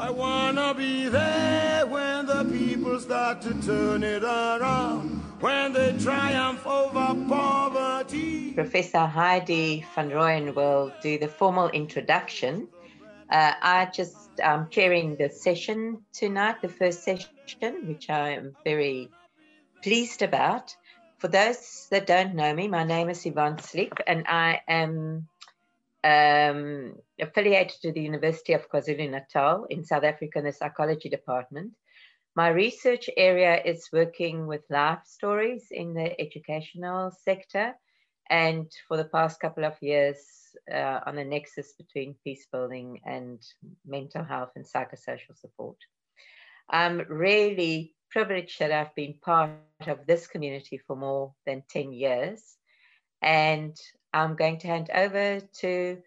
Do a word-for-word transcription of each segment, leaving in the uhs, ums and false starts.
I wanna be there when the people start to turn it around, when they triumph over poverty. Professor Heidi van Rooyen will do the formal introduction. Uh, I just am um, chairing the session tonight, the first session, which I am very pleased about. For those that don't know me, my name is Yvonne Slick, and I am um, affiliated to the University of KwaZulu-Natal in South Africa in the psychology department. My research area is working with life stories in the educational sector, and for the past couple of years uh, on the nexus between peace building and mental health and psychosocial support. I'm really privileged that I've been part of this community for more than ten years, and I'm going to hand over to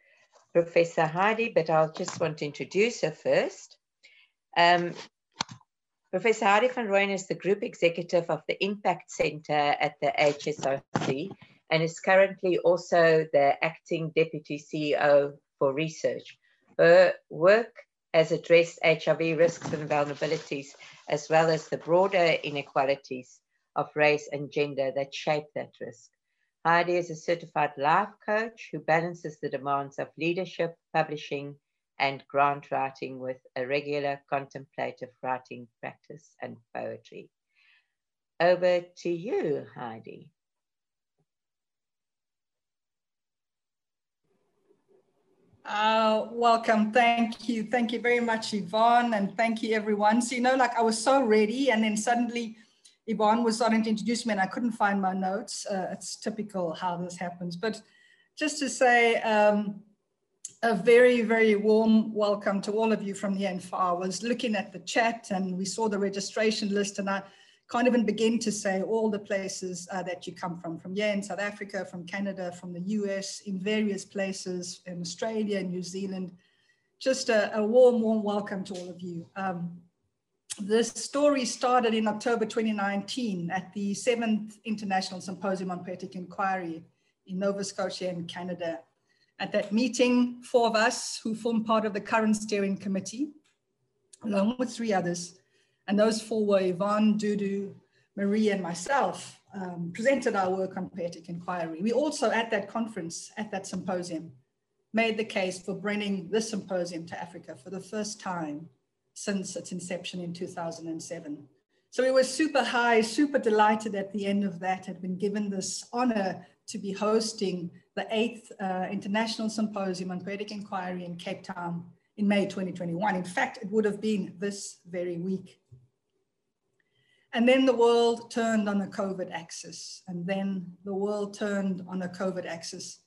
Professor Heidi, but I'll just want to introduce her first. Um, Professor Heidi van Rooyen is the Group Executive of the Impact Centre at the H S R C and is currently also the Acting Deputy C E O for Research. Her work has addressed H I V risks and vulnerabilities, as well as the broader inequalities of race and gender that shape that risk. Heidi is a certified life coach who balances the demands of leadership, publishing, and grant writing with a regular contemplative writing practice and poetry. Over to you, Heidi. Uh, welcome, thank you. Thank you very much, Yvonne, and thank you everyone. So, you know, like I was so ready, and then suddenly Yvonne was starting to introduce me and I couldn't find my notes. Uh, it's typical how this happens. But just to say, um, a very, very warm welcome to all of you from the N F R. I was looking at the chat and we saw the registration list, and I can't even begin to say all the places uh, that you come from, from here in South Africa, from Canada, from the U S, in various places, in Australia and New Zealand. Just a, a warm, warm welcome to all of you. Um, this story started in October twenty nineteen at the seventh International Symposium on Poetic Inquiry in Nova Scotia in Canada. At that meeting, four of us who formed part of the current steering committee, along with three others, and those four were Yvonne, Dudu, Marie, and myself, um, presented our work on poetic inquiry. We also, at that conference, at that symposium, made the case for bringing this symposium to Africa for the first time since its inception in two thousand seven. So we were super high, super delighted at the end of that, had been given this honor to be hosting the eighth uh, International Symposium on Poetic Inquiry in Cape Town in May twenty twenty-one. In fact, it would have been this very week. And then the world turned on a COVID axis, and then the world turned on a COVID axis.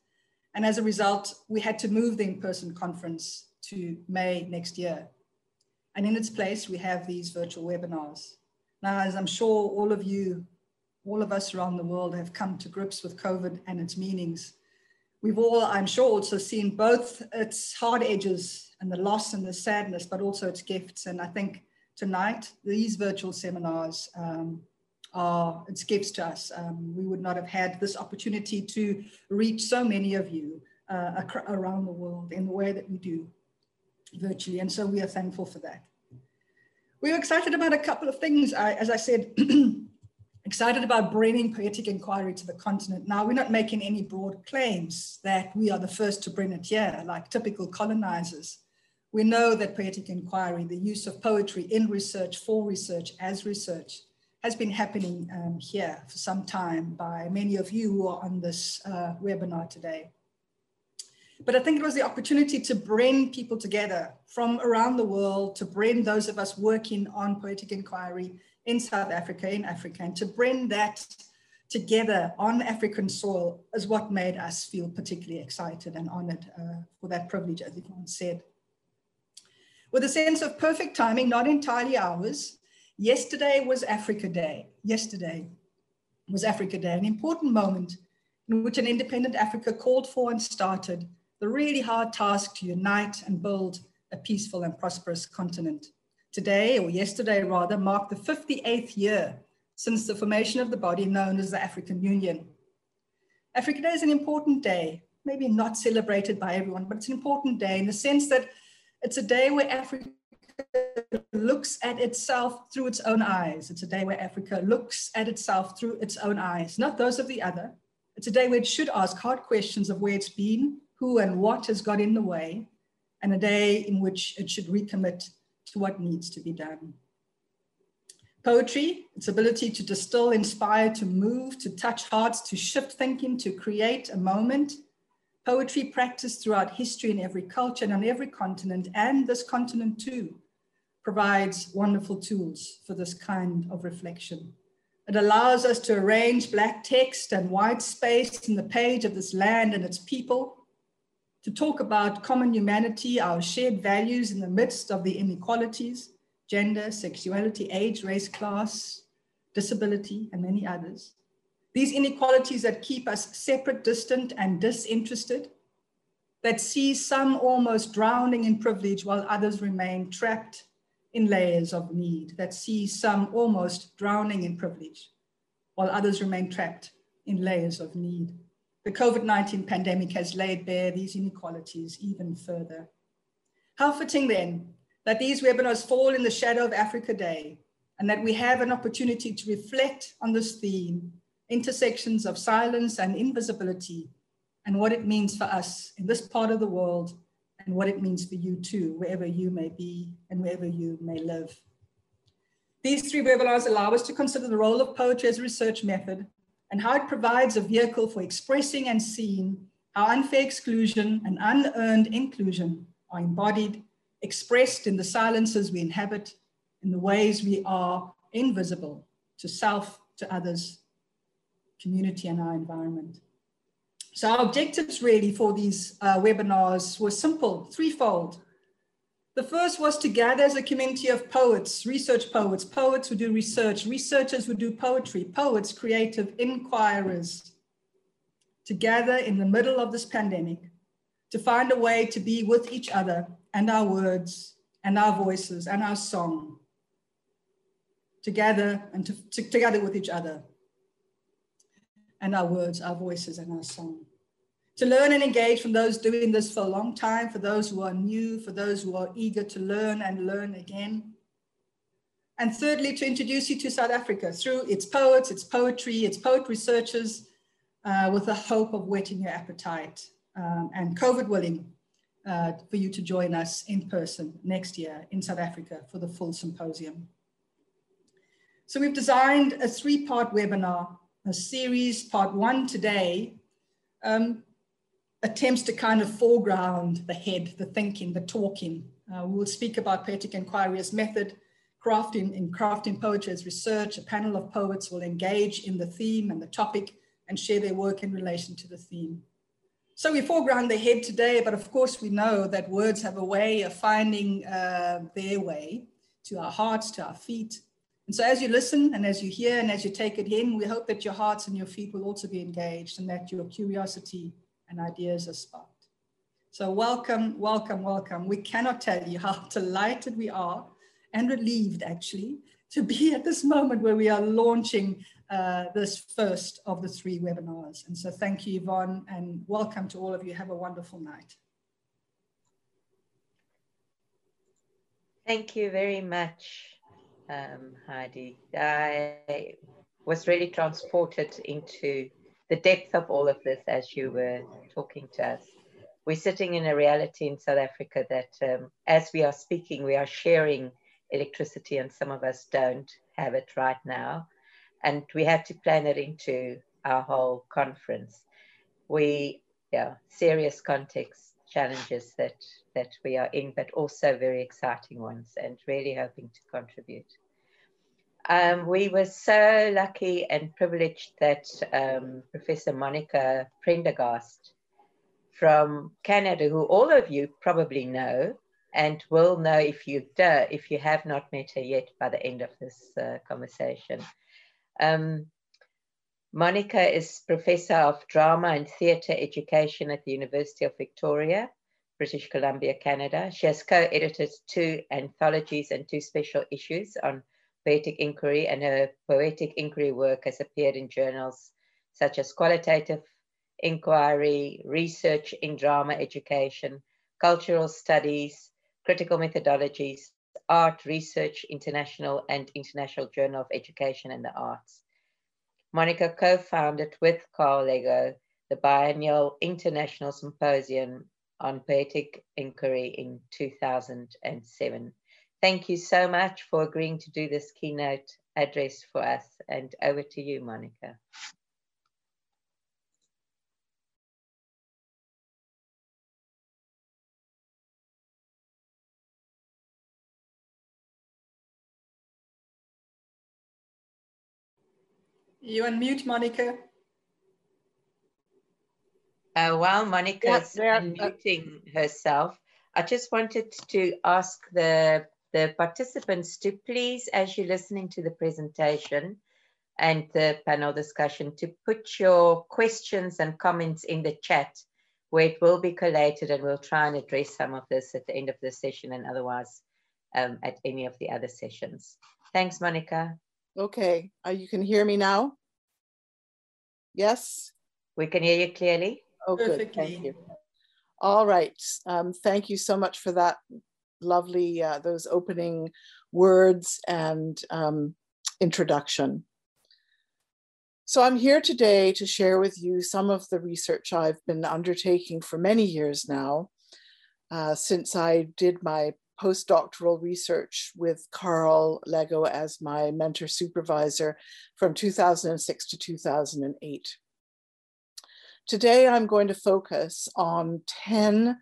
And as a result, we had to move the in-person conference to May next year. And in its place, we have these virtual webinars. Now, as I'm sure all of you, all of us around the world have come to grips with COVID and its meanings. We've all, I'm sure, also seen both its hard edges and the loss and the sadness, but also its gifts. And I think tonight, these virtual seminars um, are its gifts to us. Um, we would not have had this opportunity to reach so many of you uh, around the world in the way that we do virtually. And so we are thankful for that. We're excited about a couple of things. I, as I said, excited about bringing poetic inquiry to the continent. Now, we're not making any broad claims that we are the first to bring it here, like typical colonizers. We know that poetic inquiry, the use of poetry in research, for research, as research, has been happening um, here for some time by many of you who are on this uh, webinar today. But I think it was the opportunity to bring people together from around the world, to bring those of us working on poetic inquiry in South Africa, in Africa, and to bring that together on African soil is what made us feel particularly excited and honored uh, for that privilege, as Yvonne said. With a sense of perfect timing, not entirely ours, yesterday was Africa Day. Yesterday was Africa Day, an important moment in which an independent Africa called for and started the really hard task to unite and build a peaceful and prosperous continent. Today, or yesterday rather, marked the fifty-eighth year since the formation of the body known as the African Union. Africa Day is an important day, maybe not celebrated by everyone, but it's an important day in the sense that it's a day where Africa looks at itself through its own eyes. It's a day where Africa looks at itself through its own eyes, not those of the other. It's a day where it should ask hard questions of where it's been, who and what has got in the way, and a day in which it should recommit to what needs to be done. Poetry, its ability to distill, inspire, to move, to touch hearts, to shift thinking, to create a moment. Poetry practiced throughout history in every culture and on every continent, and this continent too, provides wonderful tools for this kind of reflection. It allows us to arrange black text and white space in the page of this land and its people, to talk about common humanity, our shared values in the midst of the inequalities, gender, sexuality, age, race, class, disability, and many others. These inequalities that keep us separate, distant, and disinterested, that see some almost drowning in privilege while others remain trapped in layers of need, that see some almost drowning in privilege, while others remain trapped in layers of need. The COVID nineteen pandemic has laid bare these inequalities even further. How fitting then that these webinars fall in the shadow of Africa Day, and that we have an opportunity to reflect on this theme, intersections of silence and invisibility, and what it means for us in this part of the world, and what it means for you too, wherever you may be and wherever you may live. These three webinars allow us to consider the role of poetry as a research method and how it provides a vehicle for expressing and seeing how unfair exclusion and unearned inclusion are embodied, expressed in the silences we inhabit, in the ways we are invisible to self, to others, community, and our environment. So our objectives really for these uh, webinars were simple, threefold. The first was to gather as a community of poets, research poets, poets who do research, researchers who do poetry, poets, creative inquirers, to gather in the middle of this pandemic, to find a way to be with each other and our words and our voices and our song, together and to, to, together with each other. And our words, our voices, and our song. To learn and engage from those doing this for a long time, for those who are new, for those who are eager to learn and learn again. And thirdly, to introduce you to South Africa through its poets, its poetry, its poet researchers, uh, with the hope of whetting your appetite um, and COVID willing uh, for you to join us in person next year in South Africa for the full symposium. So we've designed a three-part webinar. A series, part one today, um, attempts to kind of foreground the head, the thinking, the talking. Uh, we'll speak about poetic inquiry as method, crafting and crafting poetry as research. A panel of poets will engage in the theme and the topic and share their work in relation to the theme. So we foreground the head today, but of course we know that words have a way of finding uh, their way to our hearts, to our feet. And so as you listen and as you hear and as you take it in, we hope that your hearts and your feet will also be engaged and that your curiosity and ideas are sparked. So welcome, welcome, welcome. We cannot tell you how delighted we are and relieved actually to be at this moment where we are launching uh, this first of the three webinars. And so thank you, Yvonne, and welcome to all of you. Have a wonderful night. Thank you very much. Um, Heidi, I was really transported into the depth of all of this as you were talking to us. We're sitting in a reality in South Africa that um, as we are speaking, we are sharing electricity and some of us don't have it right now. And we had to plan it into our whole conference. We, yeah, serious context challenges that that we are in, but also very exciting ones and really hoping to contribute. Um, we were so lucky and privileged that um, Professor Monica Prendergast from Canada, who all of you probably know and will know if you do, if you have not met her yet by the end of this uh, conversation. Um, Monica is Professor of Drama and Theatre Education at the University of Victoria, British Columbia, Canada. She has co-edited two anthologies and two special issues on poetic inquiry, and her poetic inquiry work has appeared in journals such as Qualitative Inquiry, Research in Drama Education, Cultural Studies, Critical Methodologies, Art Research International and International Journal of Education and the Arts. Monica co-founded with Carl Leggo the Biennial International Symposium on Poetic Inquiry in two thousand seven. Thank you so much for agreeing to do this keynote address for us, and over to you, Monica. You unmute, Monica. Uh, while Monica's yeah, unmuting uh, herself, I just wanted to ask the, the participants to please, as you're listening to the presentation and the panel discussion, to put your questions and comments in the chat where it will be collated, and we'll try and address some of this at the end of the session and otherwise um, at any of the other sessions. Thanks, Monica. Okay, uh, you can hear me now? Yes? We can hear you clearly. Oh, perfectly. Good, thank you. All right, um, thank you so much for that lovely, uh, those opening words and um, introduction. So I'm here today to share with you some of the research I've been undertaking for many years now, uh, since I did my postdoctoral research with Carl Leggo as my mentor supervisor from two thousand six to two thousand eight. Today, I'm going to focus on ten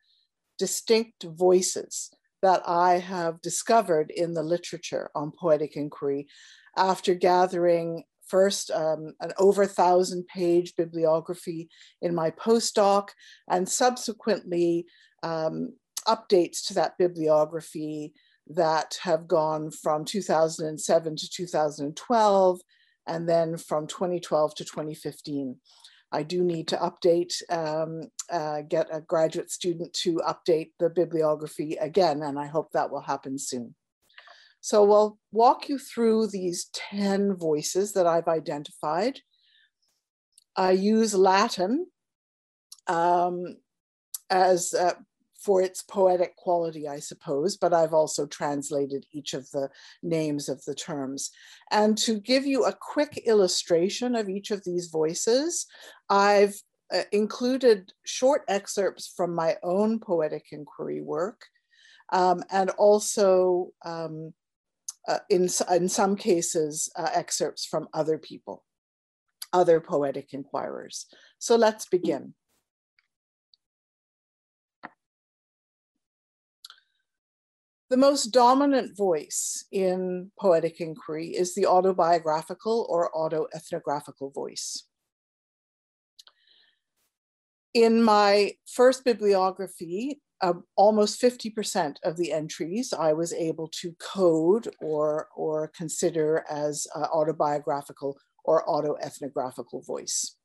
distinct voices that I have discovered in the literature on poetic inquiry after gathering first um, an over thousand page bibliography in my postdoc, and subsequently um, updates to that bibliography that have gone from two thousand seven to two thousand twelve, and then from twenty twelve to twenty fifteen. I do need to update, um, uh, get a graduate student to update the bibliography again, and I hope that will happen soon. So we'll walk you through these ten voices that I've identified. I use Latin um, as uh, for its poetic quality, I suppose, but I've also translated each of the names of the terms. And to give you a quick illustration of each of these voices, I've uh, included short excerpts from my own poetic inquiry work, um, and also um, uh, in, in some cases, uh, excerpts from other people, other poetic inquirers. So let's begin. The most dominant voice in poetic inquiry is the autobiographical or autoethnographical voice. In my first bibliography, uh, almost fifty percent of the entries I was able to code or, or consider as uh, autobiographical or autoethnographical voice.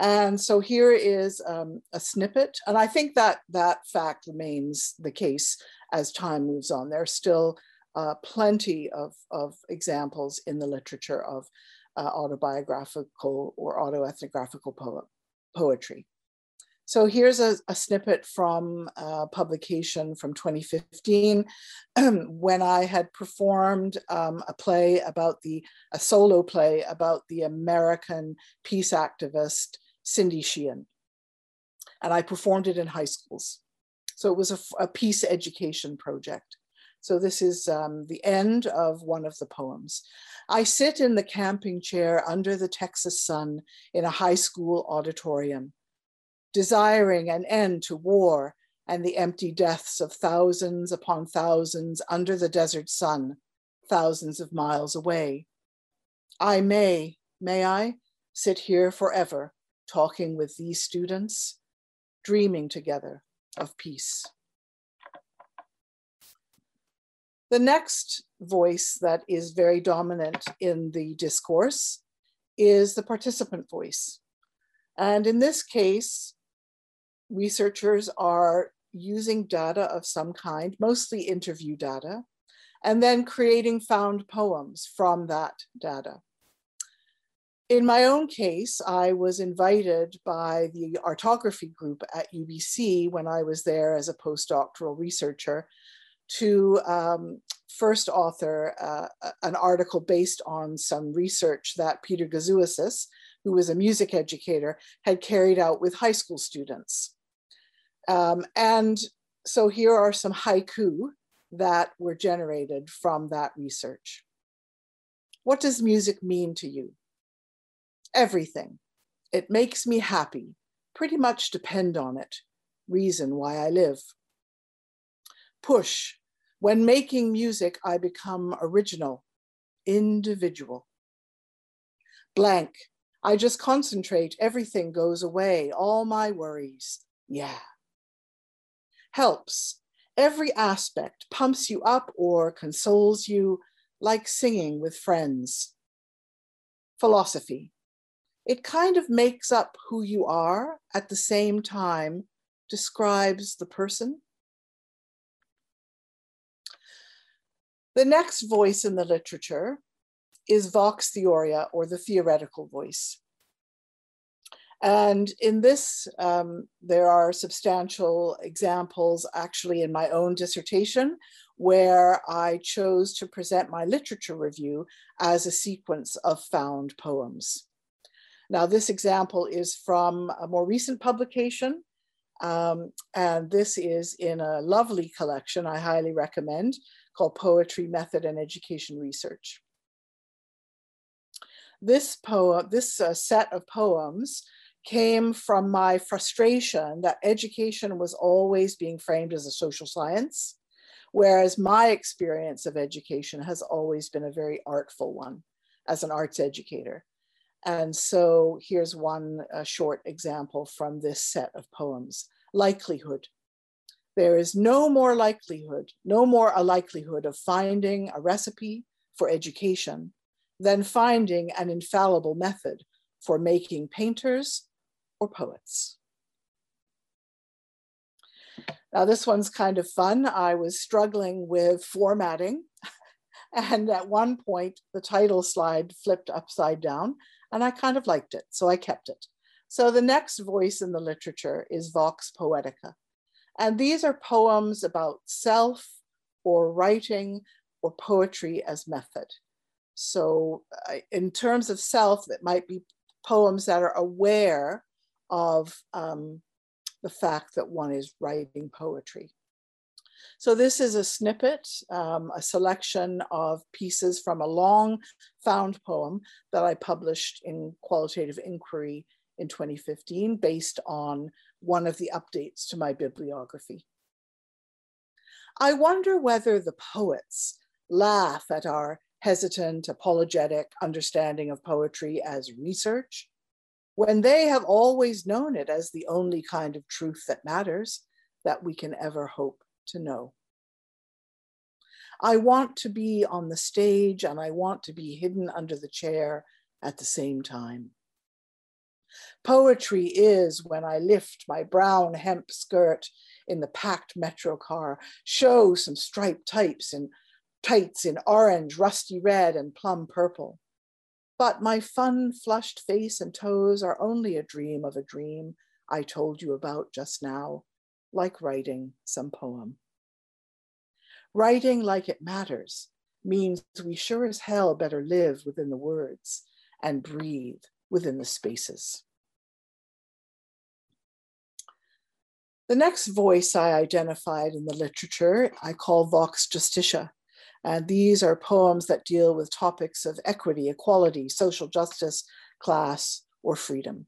And so here is um, a snippet, and I think that that fact remains the case as time moves on. There are still uh, plenty of, of examples in the literature of uh, autobiographical or autoethnographical po poetry. So here's a, a snippet from a publication from twenty fifteen, when I had performed um, a play about the, a solo play about the American peace activist Cindy Sheehan, and I performed it in high schools. So it was a, a peace education project. So this is um, the end of one of the poems. I sit in the camping chair under the Texas sun in a high school auditorium, desiring an end to war and the empty deaths of thousands upon thousands under the desert sun, thousands of miles away. I may, may I, sit here forever, talking with these students, dreaming together of peace. The next voice that is very dominant in the discourse is the participant voice. And in this case, researchers are using data of some kind, mostly interview data, and then creating found poems from that data. In my own case, I was invited by the Artography group at U B C when I was there as a postdoctoral researcher to um, first author uh, an article based on some research that Peter Gazouasis, who was a music educator, had carried out with high school students. Um, and so here are some haiku that were generated from that research. What does music mean to you? Everything. It makes me happy. Pretty much depend on it. Reason why I live. Push. When making music, I become original, individual. Blank. I just concentrate. Everything goes away. All my worries. Yeah. Helps. Every aspect pumps you up or consoles you, like singing with friends. Philosophy. It kind of makes up who you are, at the same time describes the person. The next voice in the literature is vox theoria, or the theoretical voice. And in this, um, there are substantial examples actually in my own dissertation, where I chose to present my literature review as a sequence of found poems. Now, this example is from a more recent publication, um, and this is in a lovely collection I highly recommend called Poetry, Method, and Education Research. This poem, this uh, set of poems came from my frustration that education was always being framed as a social science, whereas my experience of education has always been a very artful one as an arts educator. And so here's one uh, short example from this set of poems. Likelihood. There is no more likelihood, no more a likelihood of finding a recipe for education than finding an infallible method for making painters or poets. Now this one's kind of fun. I was struggling with formatting, and at one point the title slide flipped upside down, and I kind of liked it, so I kept it. So the next voice in the literature is vox poetica. And these are poems about self or writing or poetry as method. So in terms of self, that might be poems that are aware of um, the fact that one is writing poetry. So this is a snippet, um, a selection of pieces from a long found poem that I published in Qualitative Inquiry in twenty fifteen, based on one of the updates to my bibliography. I wonder whether the poets laugh at our hesitant, apologetic understanding of poetry as research, when they have always known it as the only kind of truth that matters, that we can ever hope to know. I want to be on the stage, and I want to be hidden under the chair at the same time. Poetry is when I lift my brown hemp skirt in the packed metro car, show some striped types in tights in orange, rusty red, and plum purple. But my fun, flushed face and toes are only a dream of a dream I told you about just now, like writing some poem. Writing like it matters means we sure as hell better live within the words and breathe within the spaces. The next voice I identified in the literature I call vox justitia. And these are poems that deal with topics of equity, equality, social justice, class, or freedom.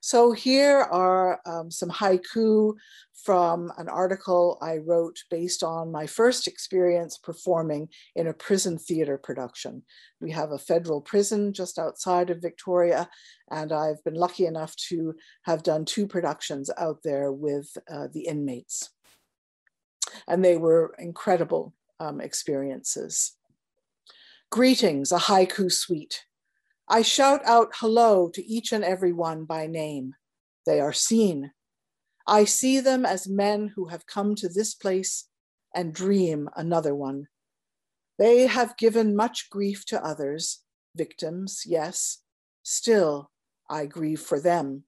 So here are um, some haiku from an article I wrote based on my first experience performing in a prison theater production. We have a federal prison just outside of Victoria, and I've been lucky enough to have done two productions out there with uh, the inmates. And they were incredible Um, experiences. Greetings, a haiku suite. I shout out hello to each and every one by name. They are seen. I see them as men who have come to this place and dream another one. They have given much grief to others, victims, yes. Still, I grieve for them.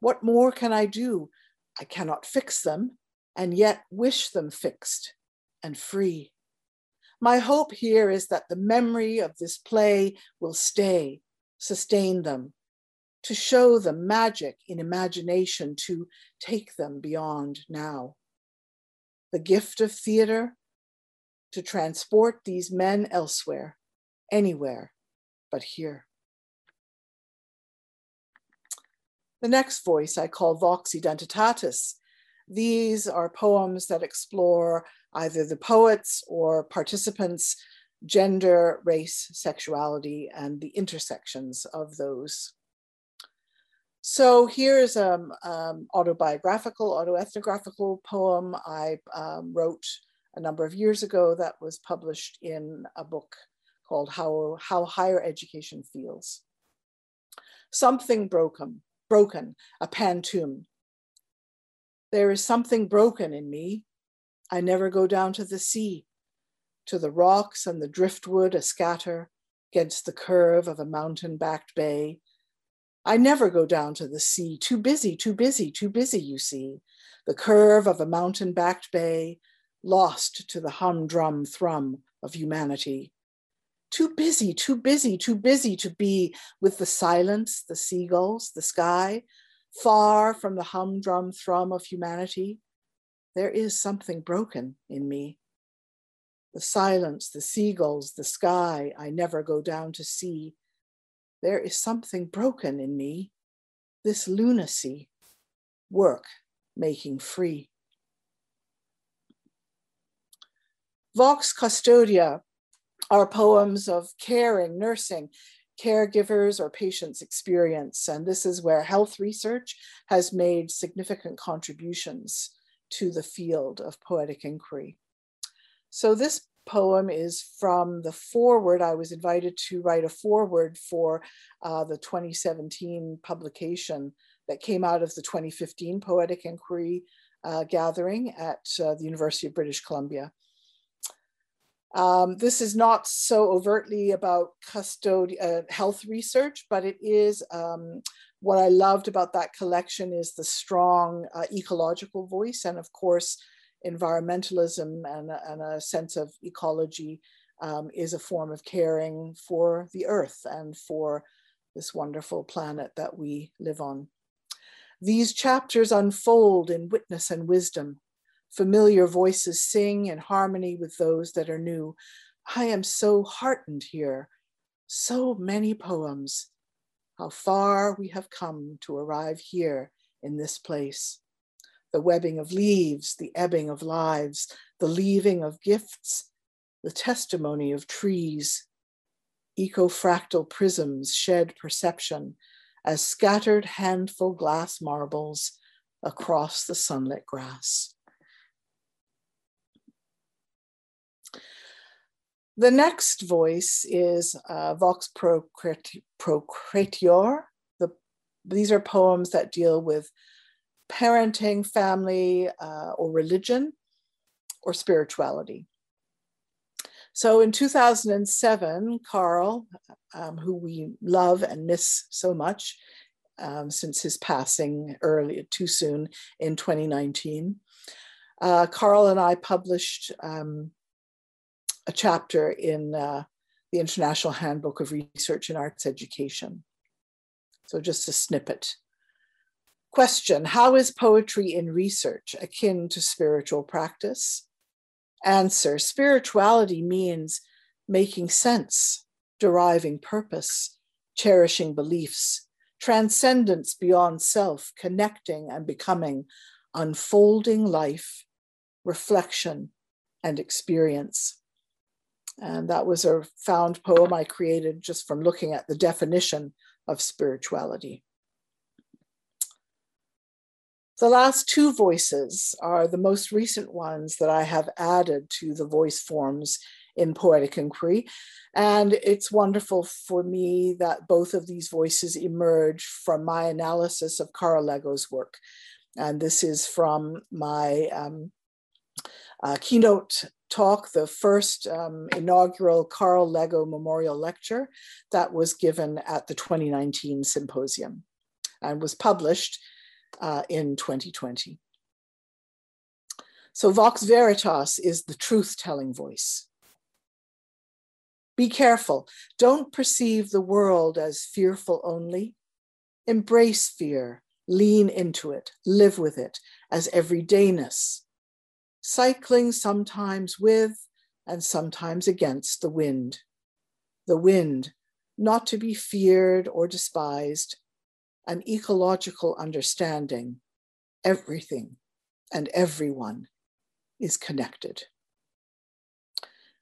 What more can I do? I cannot fix them. and yet wish them fixed and free. My hope here is that the memory of this play will stay, sustain them, to show them magic in imagination, to take them beyond now. The gift of theater, to transport these men elsewhere, anywhere but here. The next voice I call Vox Identitatis. These are poems that explore either the poets or participants' gender, race, sexuality, and the intersections of those. So here's an um, autobiographical, autoethnographical poem I um, wrote a number of years ago that was published in a book called How, How Higher Education Feels. Something broken, broken, a pantoum. There is something broken in me. I never go down to the sea, to the rocks and the driftwood a scatter against the curve of a mountain-backed bay. I never go down to the sea, too busy, too busy, too busy, you see, the curve of a mountain-backed bay, lost to the humdrum thrum of humanity. Too busy, too busy, too busy to be with the silence, the seagulls, the sky, far from the humdrum thrum of humanity. There is something broken in me. The silence, the seagulls, the sky, I never go down to see. There is something broken in me, this lunacy, work making free. Vox Custodia are poems of caring, nursing, caregivers or patients' experience. And this is where health research has made significant contributions to the field of poetic inquiry. So this poem is from the foreword. I was invited to write a foreword for uh, the twenty seventeen publication that came out of the twenty fifteen Poetic Inquiry uh, gathering at uh, the University of British Columbia. Um, this is not so overtly about custod- uh, health research, but it is, um, what I loved about that collection is the strong uh, ecological voice, and of course, environmentalism and, and a sense of ecology um, is a form of caring for the earth and for this wonderful planet that we live on. These chapters unfold in witness and wisdom. Familiar voices sing in harmony with those that are new. I am so heartened here. So many poems. How far we have come to arrive here in this place. The webbing of leaves, the ebbing of lives, the leaving of gifts, the testimony of trees. Ecofractal prisms shed perception as scattered handful glass marbles across the sunlit grass. The next voice is uh, Vox Procretior. The, these are poems that deal with parenting, family, uh, or religion, or spirituality. So in two thousand seven, Carl, um, who we love and miss so much um, since his passing early, too soon in twenty nineteen, uh, Carl and I published um, a chapter in uh, the International Handbook of Research in Arts Education. So just a snippet. Question, how is poetry in research akin to spiritual practice? Answer, spirituality means making sense, deriving purpose, cherishing beliefs, transcendence beyond self, connecting and becoming, unfolding life, reflection, and experience. And that was a found poem I created just from looking at the definition of spirituality. The last two voices are the most recent ones that I have added to the voice forms in Poetic Inquiry. And it's wonderful for me that both of these voices emerge from my analysis of Carl Leggo's work. And this is from my um, uh, keynote talk, the first um, inaugural Carl Leggo Memorial Lecture that was given at the twenty nineteen symposium and was published uh, in twenty twenty. So vox veritas is the truth-telling voice. Be careful. Don't perceive the world as fearful only. Embrace fear, lean into it, live with it as everydayness, cycling sometimes with and sometimes against the wind. The wind, not to be feared or despised, an ecological understanding, everything and everyone is connected.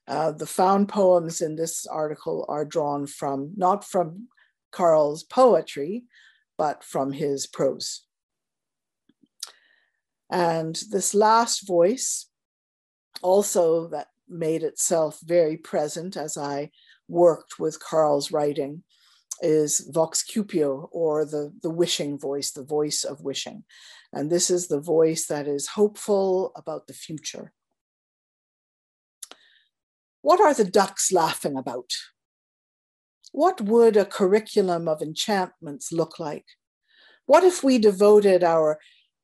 Uh, the found poems in this article are drawn from, not from Carl's poetry, but from his prose. And this last voice also that made itself very present as I worked with Carl's writing is vox cupio, or the, the wishing voice, the voice of wishing. And this is the voice that is hopeful about the future. What are the ducks laughing about? What would a curriculum of enchantments look like? What if we devoted our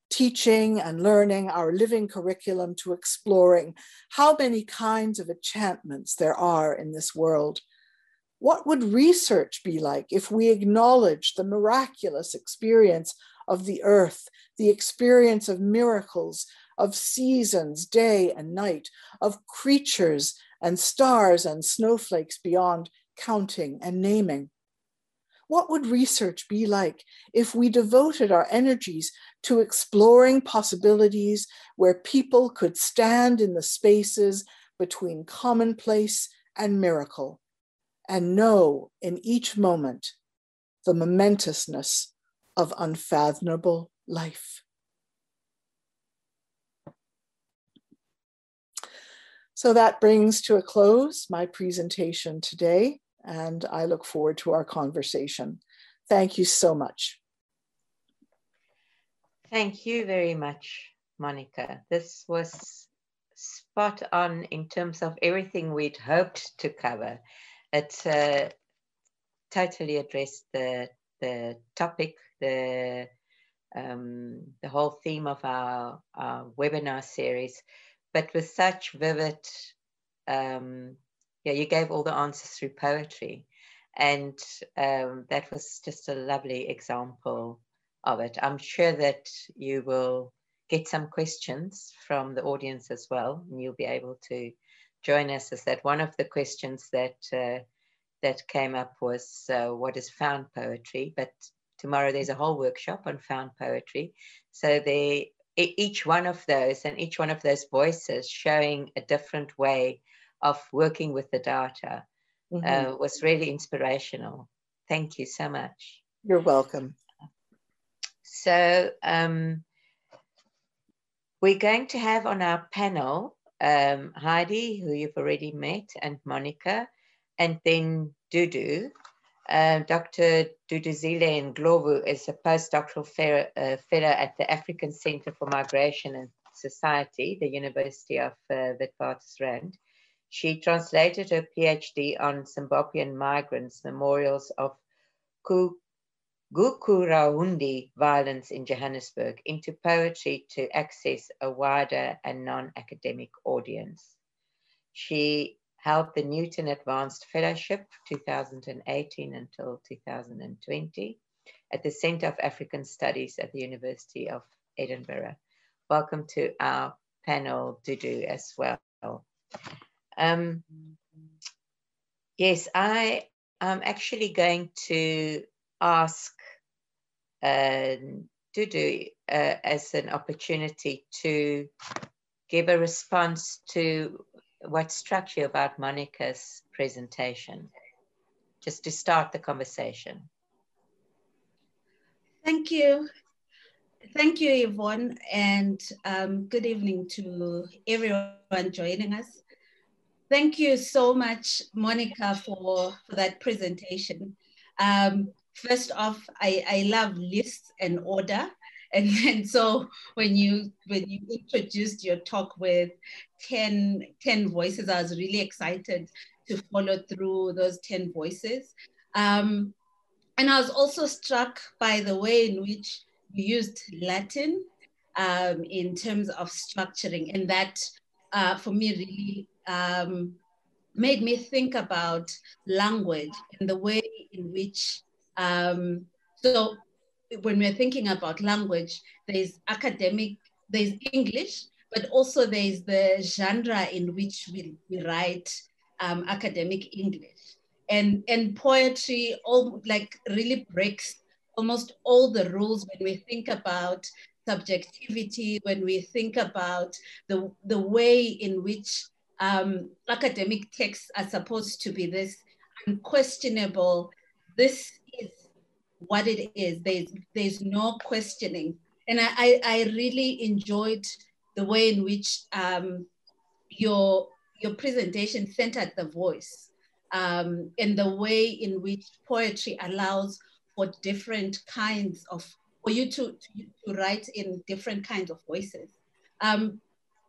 teaching and learning, our living curriculum, to exploring how many kinds of enchantments there are in this world? What would research be like if we acknowledged the miraculous experience of the earth, the experience of miracles, of seasons, day and night, of creatures and stars and snowflakes beyond counting and naming? What would research be like if we devoted our energies to exploring possibilities where people could stand in the spaces between commonplace and miracle and know in each moment the momentousness of unfathomable life? So that brings to a close my presentation today, and I look forward to our conversation. Thank you so much. Thank you very much, Monica. This was spot on in terms of everything we'd hoped to cover. It uh, totally addressed the, the topic, the, um, the whole theme of our, our webinar series. But with such vivid, um, yeah, you gave all the answers through poetry. And um, that was just a lovely example of it. I'm sure that you will get some questions from the audience as well, and you'll be able to join us as that. One of the questions that, uh, that came up was, uh, what is found poetry? But tomorrow there's a whole workshop on found poetry. So there, each one of those and each one of those voices showing a different way of working with the data mm-hmm. uh, was really inspirational. Thank you so much. You're welcome. So um, we're going to have on our panel um, Heidi, who you've already met, and Monica, and then Dudu. Uh, Doctor Dudu Zile Glowu is a postdoctoral fellow, uh, fellow at the African Center for Migration and Society, the University of uh, Witwatersrand. She translated her PhD on Zimbabwean migrants' memorials of Gukuraundi violence in Johannesburg into poetry to access a wider and non-academic audience. She held the Newton Advanced Fellowship two thousand eighteen until two thousand twenty at the Centre of African Studies at the University of Edinburgh. Welcome to our panel, Dudu, as well. Um, yes, I am actually going to ask uh, Dudu uh, as an opportunity to give a response to what struck you about Monica's presentation, just to start the conversation. Thank you. Thank you, Yvonne, and um, good evening to everyone joining us. Thank you so much, Monica, for, for that presentation. Um, first off, I, I love lists and order. And, and so when you when you introduced your talk with ten, ten voices, I was really excited to follow through those ten voices. Um, and I was also struck by the way in which you used Latin um, in terms of structuring. And that, uh, for me, really um, made me think about language and the way in which, um, so when we're thinking about language, there's academic, there's English, but also there's the genre in which we, we write um, academic English. And, and poetry all, like really breaks almost all the rules when we think about subjectivity, when we think about the, the way in which um, academic texts are supposed to be this unquestionable, this is what it is, there's, there's no questioning. And I, I really enjoyed the way in which um, your, your presentation centered the voice, um, and the way in which poetry allows for different kinds of, for you to, to, to write in different kinds of voices. Um,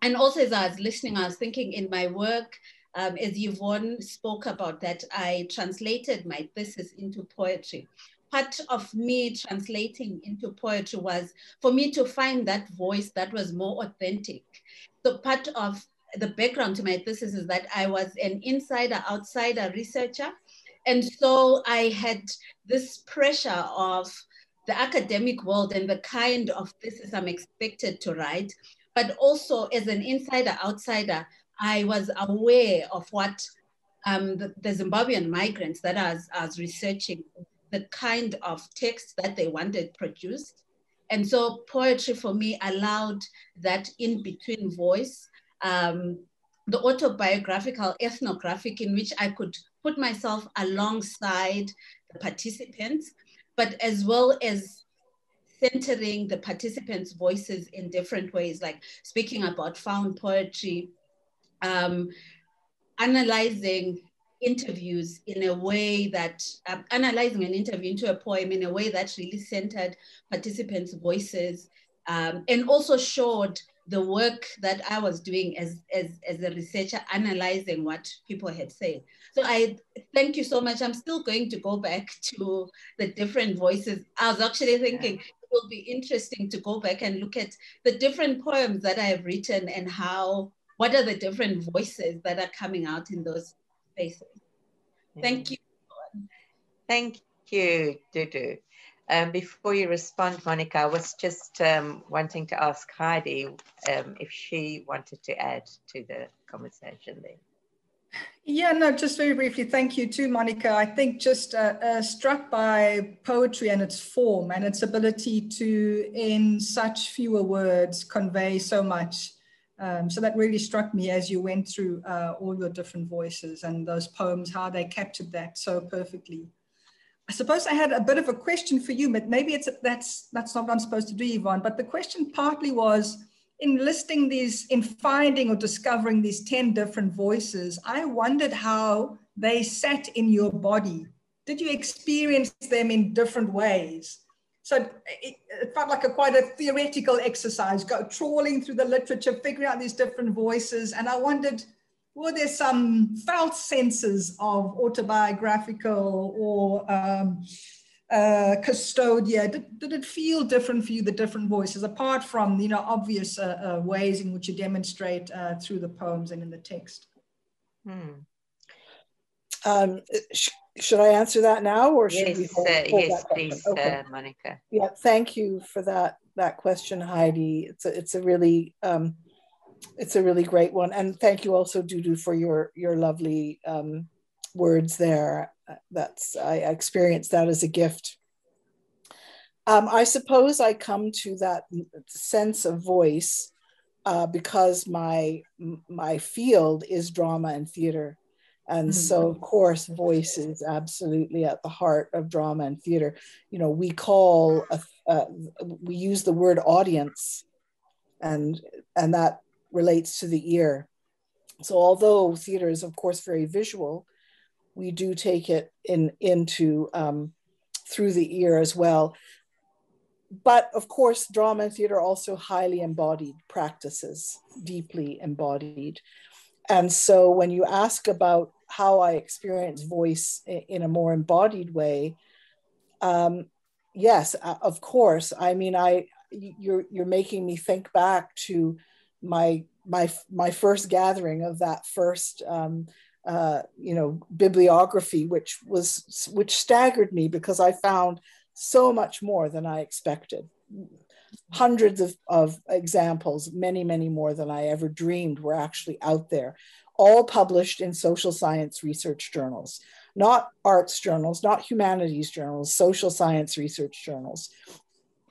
and also as I was listening, I was thinking in my work, um, as Yvonne spoke about that, I translated my thesis into poetry. Part of me translating into poetry was for me to find that voice that was more authentic. So part of the background to my thesis is that I was an insider, outsider researcher. And so I had this pressure of the academic world and the kind of thesis I'm expected to write. But also as an insider, outsider, I was aware of what um, the, the Zimbabwean migrants that I was, I was researching, the kind of text that they wanted produced. And so poetry for me allowed that in-between voice, um, the autobiographical, ethnographic, in which I could put myself alongside the participants, but as well as centering the participants' voices in different ways, like speaking about found poetry, um, analyzing interviews in a way that, uh, analyzing an interview into a poem in a way that really centered participants' voices, um, and also showed the work that I was doing as, as, as a researcher, analyzing what people had said. So I thank you so much. I'm still going to go back to the different voices. I was actually thinking yeah. It will be interesting to go back and look at the different poems that I have written and how, what are the different voices that are coming out in those spaces. Thank you. Thank you, Dudu. Um, before you respond, Monica, I was just um, wanting to ask Heidi um, if she wanted to add to the conversation there. Yeah, no, just very briefly. Thank you too, Monica. I think just uh, uh, struck by poetry and its form and its ability to, in such fewer words, convey so much. Um, so that really struck me as you went through uh, all your different voices and those poems, how they captured that so perfectly. I suppose I had a bit of a question for you, but maybe it's that's that's not what I'm supposed to do, Yvonne. But the question partly was in listing these, in finding or discovering these ten different voices, I wondered how they sat in your body. Did you experience them in different ways? So it, it felt like a quite a theoretical exercise, go trawling through the literature, figuring out these different voices. And I wondered, were there some felt senses of autobiographical or um, uh, custodia? Did, did it feel different for you, the different voices, apart from, you know, obvious uh, uh, ways in which you demonstrate uh, through the poems and in the text? Hmm. Um, sh should I answer that now, or should yes, we hold, uh, hold yes, please, okay. uh, Monica. Yeah, thank you for that that question, Heidi. It's a, it's a really um, it's a really great one, and thank you also, Dudu, for your your lovely um, words there. That's I experienced that as a gift. Um, I suppose I come to that sense of voice uh, because my my field is drama and theater. And so, of course, voice is absolutely at the heart of drama and theater. You know, we call, a, uh, we use the word audience, and, and that relates to the ear. So although theater is, of course, very visual, we do take it in, into, um, through the ear as well. But of course, drama and theater are also highly embodied practices, deeply embodied. And so when you ask about how I experience voice in a more embodied way, um, yes, of course. I mean, I, you're you're making me think back to my my my first gathering of that first um, uh, you know bibliography, which was which staggered me because I found so much more than I expected. Hundreds of, of examples, many, many more than I ever dreamed were actually out there, all published in social science research journals, not arts journals, not humanities journals, social science research journals.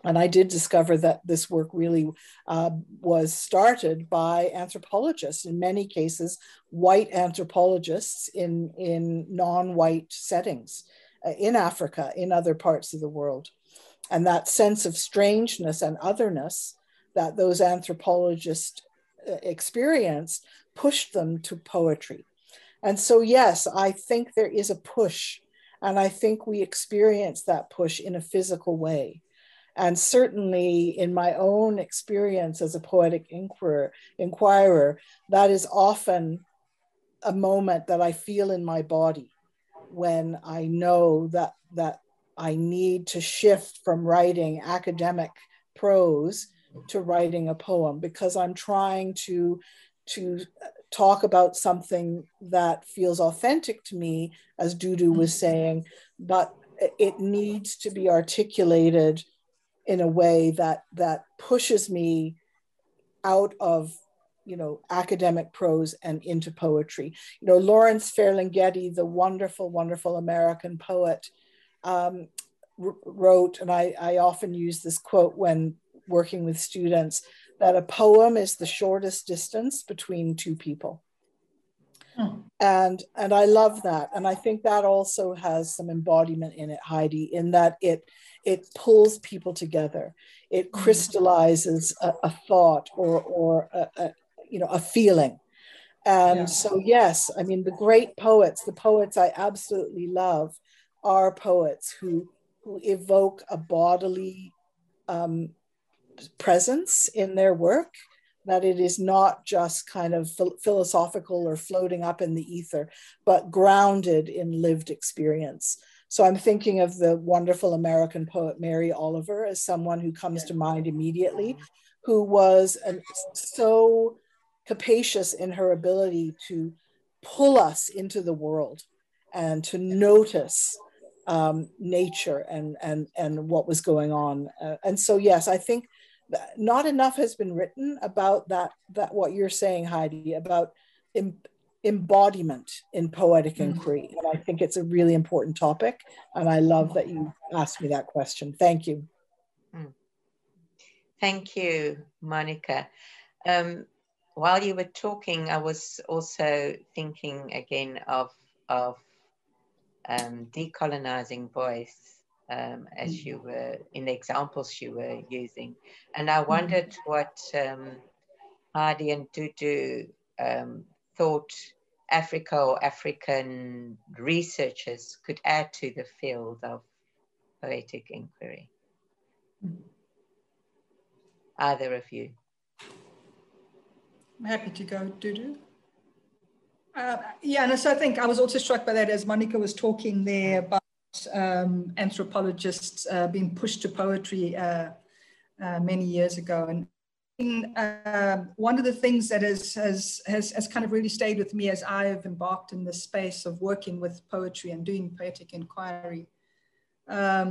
And I did discover that this work really uh, was started by anthropologists, in many cases, white anthropologists in, in non-white settings, uh, in Africa, in other parts of the world. And that sense of strangeness and otherness that those anthropologists experienced pushed them to poetry. And so, yes, I think there is a push, and I think we experience that push in a physical way. And certainly in my own experience as a poetic inquirer, inquirer, that is often a moment that I feel in my body when I know that, that I need to shift from writing academic prose to writing a poem, because I'm trying to, to talk about something that feels authentic to me, as Dudu was saying, but it needs to be articulated in a way that, that pushes me out of you know, academic prose and into poetry. You know, Lawrence Ferlinghetti, the wonderful, wonderful American poet, Um, wrote, and I, I often use this quote when working with students, that a poem is the shortest distance between two people. Hmm. And, and I love that. And I think that also has some embodiment in it, Heidi, in that it, it pulls people together. It crystallizes a, a thought or, or a, a, you know, a feeling. And yeah. So, yes, I mean, the great poets, the poets I absolutely love, are poets who, who evoke a bodily um, presence in their work, that it is not just kind of ph philosophical or floating up in the ether, but grounded in lived experience. So I'm thinking of the wonderful American poet Mary Oliver as someone who comes to mind immediately, who was an, so capacious in her ability to pull us into the world and to notice Um, nature and, and, and what was going on. Uh, and so, yes, I think not enough has been written about that, that what you're saying, Heidi, about em embodiment in poetic inquiry. And I think it's a really important topic. And I love that you asked me that question. Thank you. Thank you, Monica. Um, while you were talking, I was also thinking again of, of Um, decolonizing voice, um, as you were in the examples you were using, and I wondered what um, Heidi and Dudu um, thought Africa or African researchers could add to the field of poetic inquiry. Either of you? I'm happy to go, Dudu. Uh, yeah, and so I think I was also struck by that as Monica was talking there about um, anthropologists uh, being pushed to poetry uh, uh, many years ago. And in, uh, one of the things that has, has, has, has kind of really stayed with me as I have embarked in the space of working with poetry and doing poetic inquiry, um,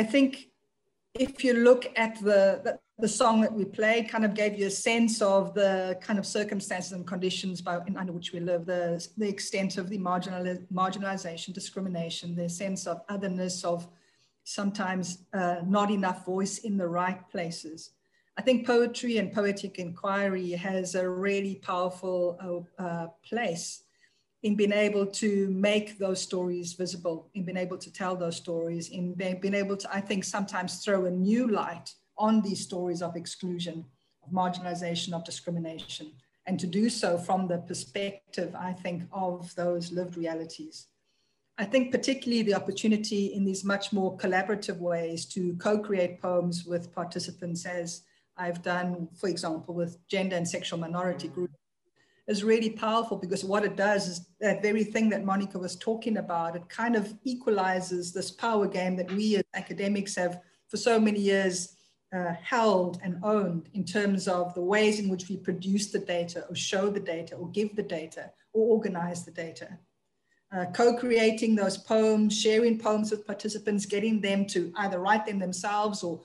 I think if you look at the, the The song that we played kind of gave you a sense of the kind of circumstances and conditions by, in, under which we live, the, the extent of the marginal, marginalization, discrimination, the sense of otherness, of sometimes uh, not enough voice in the right places. I think poetry and poetic inquiry has a really powerful uh, place in being able to make those stories visible, in being able to tell those stories, in being able to, I think, sometimes throw a new light on these stories of exclusion, of marginalization, of discrimination, and to do so from the perspective, I think, of those lived realities. I think particularly the opportunity in these much more collaborative ways to co-create poems with participants, as I've done, for example, with gender and sexual minority groups, is really powerful, because what it does is that very thing that Monica was talking about, it kind of equalizes this power game that we as academics have for so many years uh, held and owned in terms of the ways in which we produce the data or show the data or give the data or organize the data. Uh, co-creating those poems, sharing poems with participants, getting them to either write them themselves or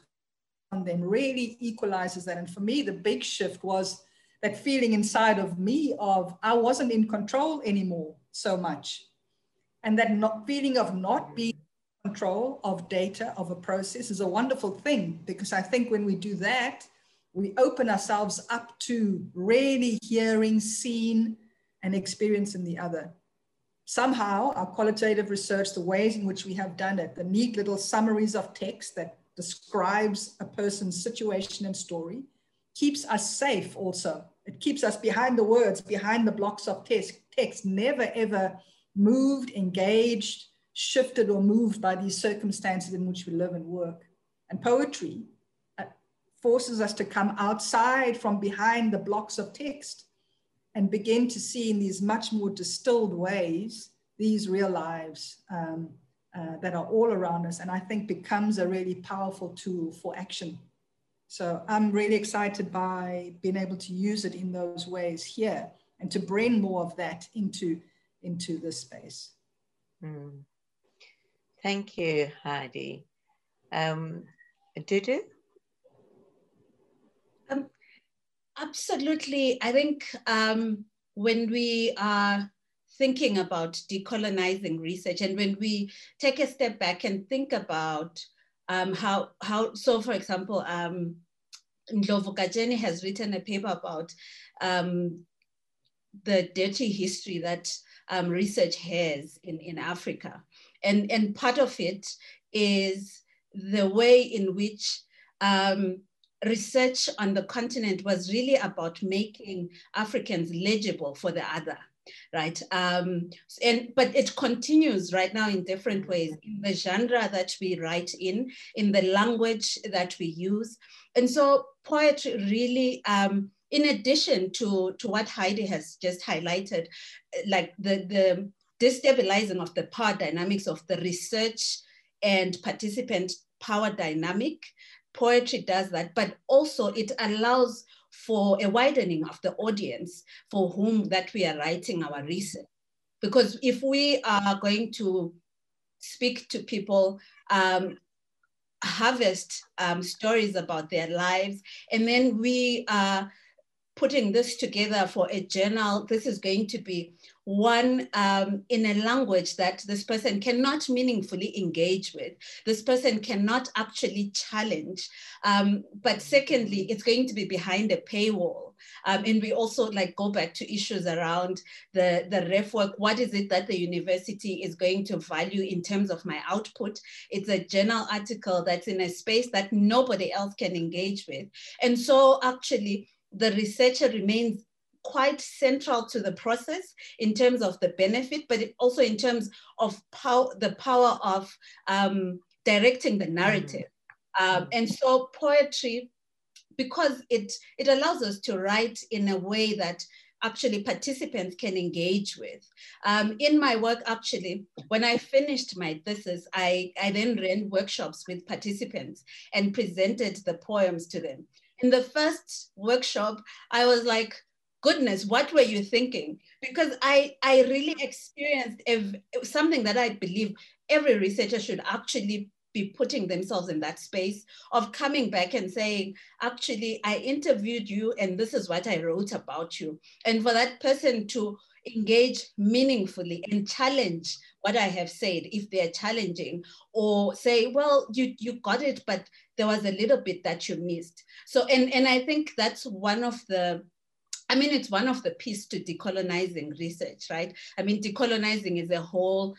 on them really equalizes that. And for me, the big shift was that feeling inside of me of I wasn't in control anymore so much. And that not feeling of not being in control of data, of a process is a wonderful thing, because I think when we do that, we open ourselves up to really hearing, seeing, and experiencing the other. Somehow our qualitative research, the ways in which we have done it, the neat little summaries of text that describes a person's situation and story, keeps us safe also. It keeps us behind the words, behind the blocks of text, text never ever moved, engaged, shifted or moved by these circumstances in which we live and work. And poetry uh, forces us to come outside from behind the blocks of text and begin to see in these much more distilled ways, these real lives um, uh, that are all around us, and I think becomes a really powerful tool for action. So I'm really excited by being able to use it in those ways here and to bring more of that into, into this space. Mm. Thank you, Heidi. Um, Dudu? Um, Absolutely. I think um, when we are thinking about decolonizing research and when we take a step back and think about um, how, how, so for example, um, Ndlovu Kajeni has written a paper about um, the dirty history that um, research has in, in Africa. And, and part of it is the way in which um, research on the continent was really about making Africans legible for the other, right? Um, and but it continues right now in different ways, in the genre that we write in, in the language that we use. And so poetry really, um, in addition to, to what Heidi has just highlighted, like the, the destabilizing of the power dynamics of the research and participant power dynamic, poetry does that, but also it allows for a widening of the audience for whom that we are writing our research. Because if we are going to speak to people, um, harvest um, stories about their lives, and then we are putting this together for a journal, this is going to be one um, in a language that this person cannot meaningfully engage with. This person cannot actually challenge. Um, but secondly, it's going to be behind a paywall. Um, and we also like go back to issues around the, the ref work. What is it that the university is going to value in terms of my output? It's a journal article that's in a space that nobody else can engage with. And so actually the researcher remains quite central to the process in terms of the benefit, but it also in terms of pow- the power of um, directing the narrative. Um, and so poetry, because it, it allows us to write in a way that actually participants can engage with. Um, in my work, actually, when I finished my thesis, I, I then ran workshops with participants and presented the poems to them. In the first workshop, I was like, goodness, what were you thinking? Because I, I really experienced something that I believe every researcher should actually be putting themselves in that space of coming back and saying, actually, I interviewed you and this is what I wrote about you. And for that person to engage meaningfully and challenge what I have said, if they are challenging, or say, well, you, you got it, but there was a little bit that you missed. So, and, and I think that's one of the, I mean, it's one of the pieces to decolonizing research, right? I mean, decolonizing is a whole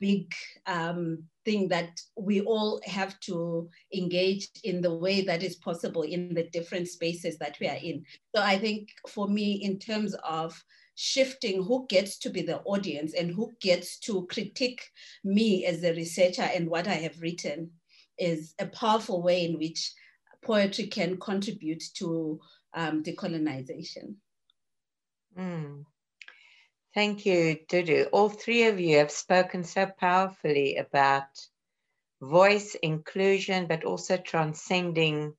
big um, thing that we all have to engage in the way that is possible in the different spaces that we are in. So I think for me, in terms of shifting who gets to be the audience and who gets to critique me as a researcher and what I have written is a powerful way in which poetry can contribute to um, decolonization. Mm. Thank you, Dudu. All three of you have spoken so powerfully about voice, inclusion, but also transcending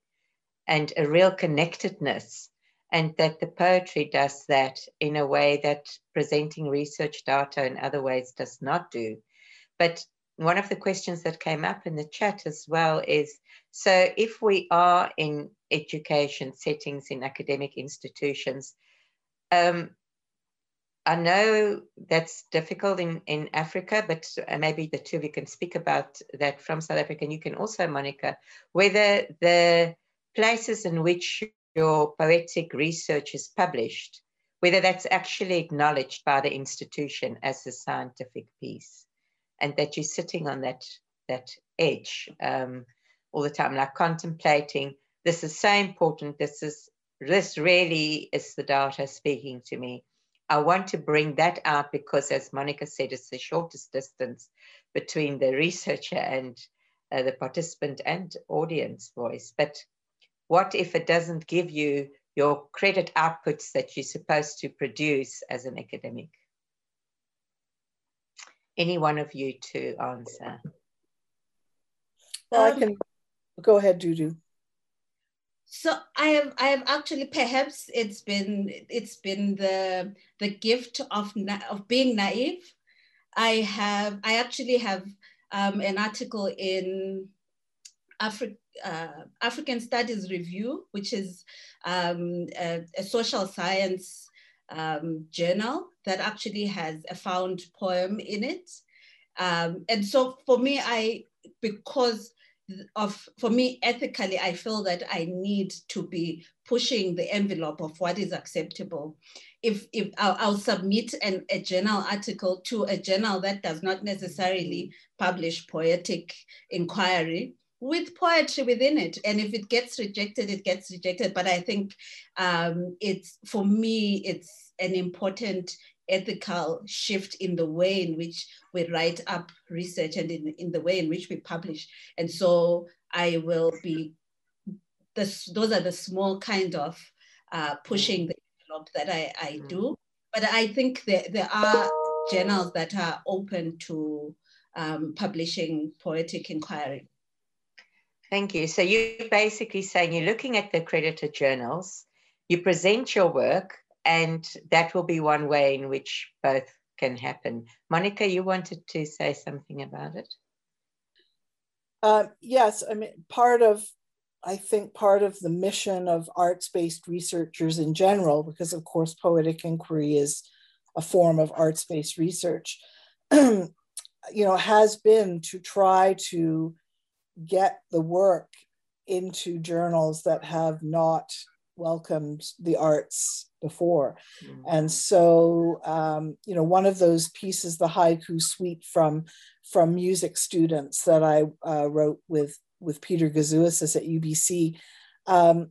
and a real connectedness, and that the poetry does that in a way that presenting research data in other ways does not do. But one of the questions that came up in the chat as well is, so if we are in education settings, in academic institutions, um, I know that's difficult in, in Africa, but maybe the two we can speak about that from South Africa, and you can also, Monica, whether the places in which your poetic research is published, whether that's actually acknowledged by the institution as a scientific piece, and that you're sitting on that, that edge um, all the time, like contemplating, this is so important, this is, this really is the data speaking to me. I want to bring that out because, as Monica said, it's the shortest distance between the researcher and uh, the participant and audience voice. But what if it doesn't give you your credit outputs that you're supposed to produce as an academic? Any one of you to answer. No, I can go ahead, Dudu. So I have, I have actually, perhaps it's been, it's been the the gift of of being naive. I have, I actually have um, an article in Afri- uh, African Studies Review, which is um, a, a social science Um, journal that actually has a found poem in it, um, and so for me, I because of for me ethically, I feel that I need to be pushing the envelope of what is acceptable. If if I'll, I'll submit an, a journal article to a journal that does not necessarily publish poetic inquiry, with poetry within it, and if it gets rejected, it gets rejected. But I think um, it's, for me, it's an important ethical shift in the way in which we write up research and in, in the way in which we publish. And so I will be, this, those are the small kind of uh, pushing the envelope that I, I do. But I think that there are journals that are open to um, publishing poetic inquiry. Thank you. So you're basically saying you're looking at the accredited journals, you present your work, and that will be one way in which both can happen. Monica, you wanted to say something about it? Uh, yes, I mean, part of, I think part of the mission of arts-based researchers in general, because of course, poetic inquiry is a form of arts-based research, you know, has been to try to get the work into journals that have not welcomed the arts before. Mm-hmm. And so, um, you know, one of those pieces, the haiku suite from, from music students that I uh, wrote with, with Peter Gazouasis at U B C, um,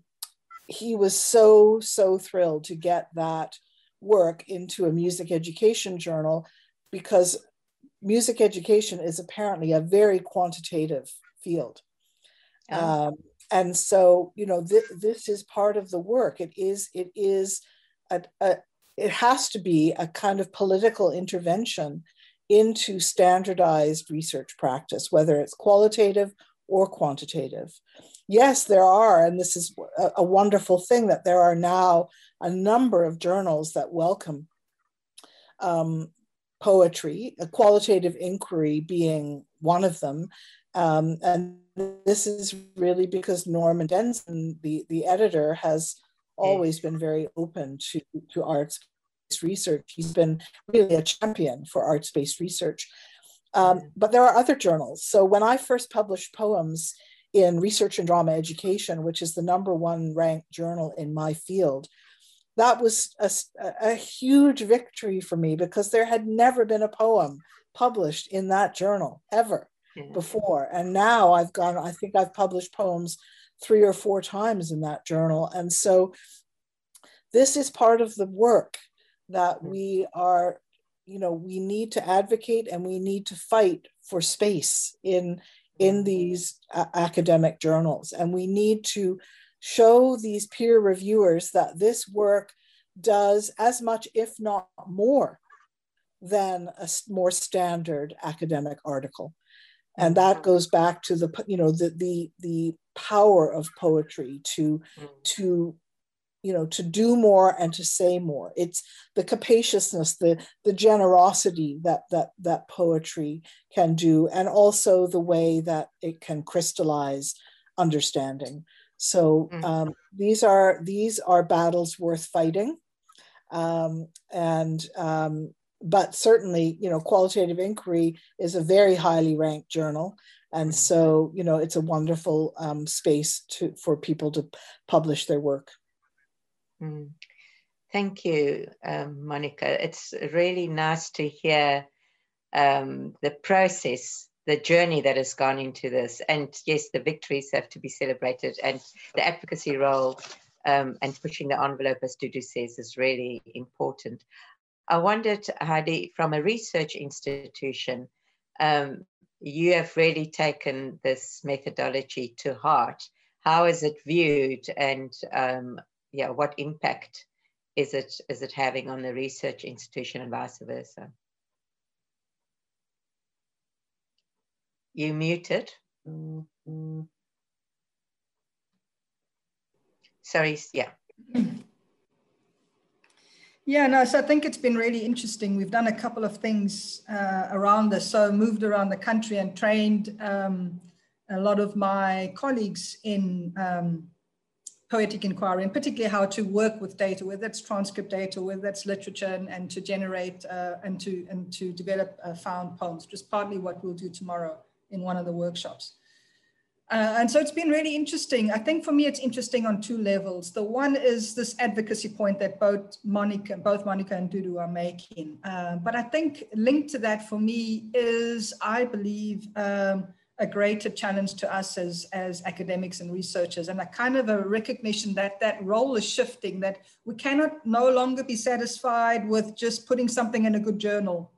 he was so, so thrilled to get that work into a music education journal, because music education is apparently a very quantitative field. Um, and so, you know, th this is part of the work. It is, it is, a, a, it has to be a kind of political intervention into standardized research practice, whether it's qualitative or quantitative. Yes, there are, and this is a, a wonderful thing that there are now a number of journals that welcome um, poetry, a qualitative inquiry being one of them. Um, and this is really because Norman Denson, the, the editor, has always been very open to, to arts-based research. He's been really a champion for arts-based research. Um, but there are other journals. So when I first published poems in Research in Drama Education, which is the number one ranked journal in my field, that was a, a huge victory for me, because there had never been a poem published in that journal ever before. And now I've gone, I think I've published poems three or four times in that journal. And so this is part of the work that we are, you know, we need to advocate and we need to fight for space in, in these uh, academic journals. And we need to show these peer reviewers that this work does as much, if not more, than a more standard academic article. And that goes back to the, you know, the, the, the power of poetry to, mm. to, you know, to do more and to say more. It's the capaciousness, the, the generosity that, that, that poetry can do, and also the way that it can crystallize understanding. So um, these are these are battles worth fighting. Um, and um, but certainly, you know, Qualitative Inquiry is a very highly ranked journal. And so, you know, it's a wonderful um, space to for people to publish their work. Mm. Thank you, um, Monica. It's really nice to hear um, the process, the journey that has gone into this. And yes, the victories have to be celebrated, and the advocacy role um, and pushing the envelope, as Dudu says, is really important. I wondered, Heidi, from a research institution, um, you have really taken this methodology to heart. How is it viewed, and um, yeah, what impact is it, is it having on the research institution and vice versa? You muted. Mm-hmm. Sorry, yeah. Yeah, no, so I think it's been really interesting. We've done a couple of things uh, around this. So moved around the country and trained um, a lot of my colleagues in um, poetic inquiry, and particularly how to work with data, whether it's transcript data, whether that's literature, and, and to generate uh, and to and to develop uh, found poems, which is partly what we'll do tomorrow in one of the workshops. Uh, and so it's been really interesting. I think for me, it's interesting on two levels. The one is this advocacy point that both Monica, both Monica and Dudu are making. Uh, but I think linked to that for me is, I believe, um, a greater challenge to us as, as academics and researchers, and a kind of a recognition that that role is shifting, that we cannot no longer be satisfied with just putting something in a good journal.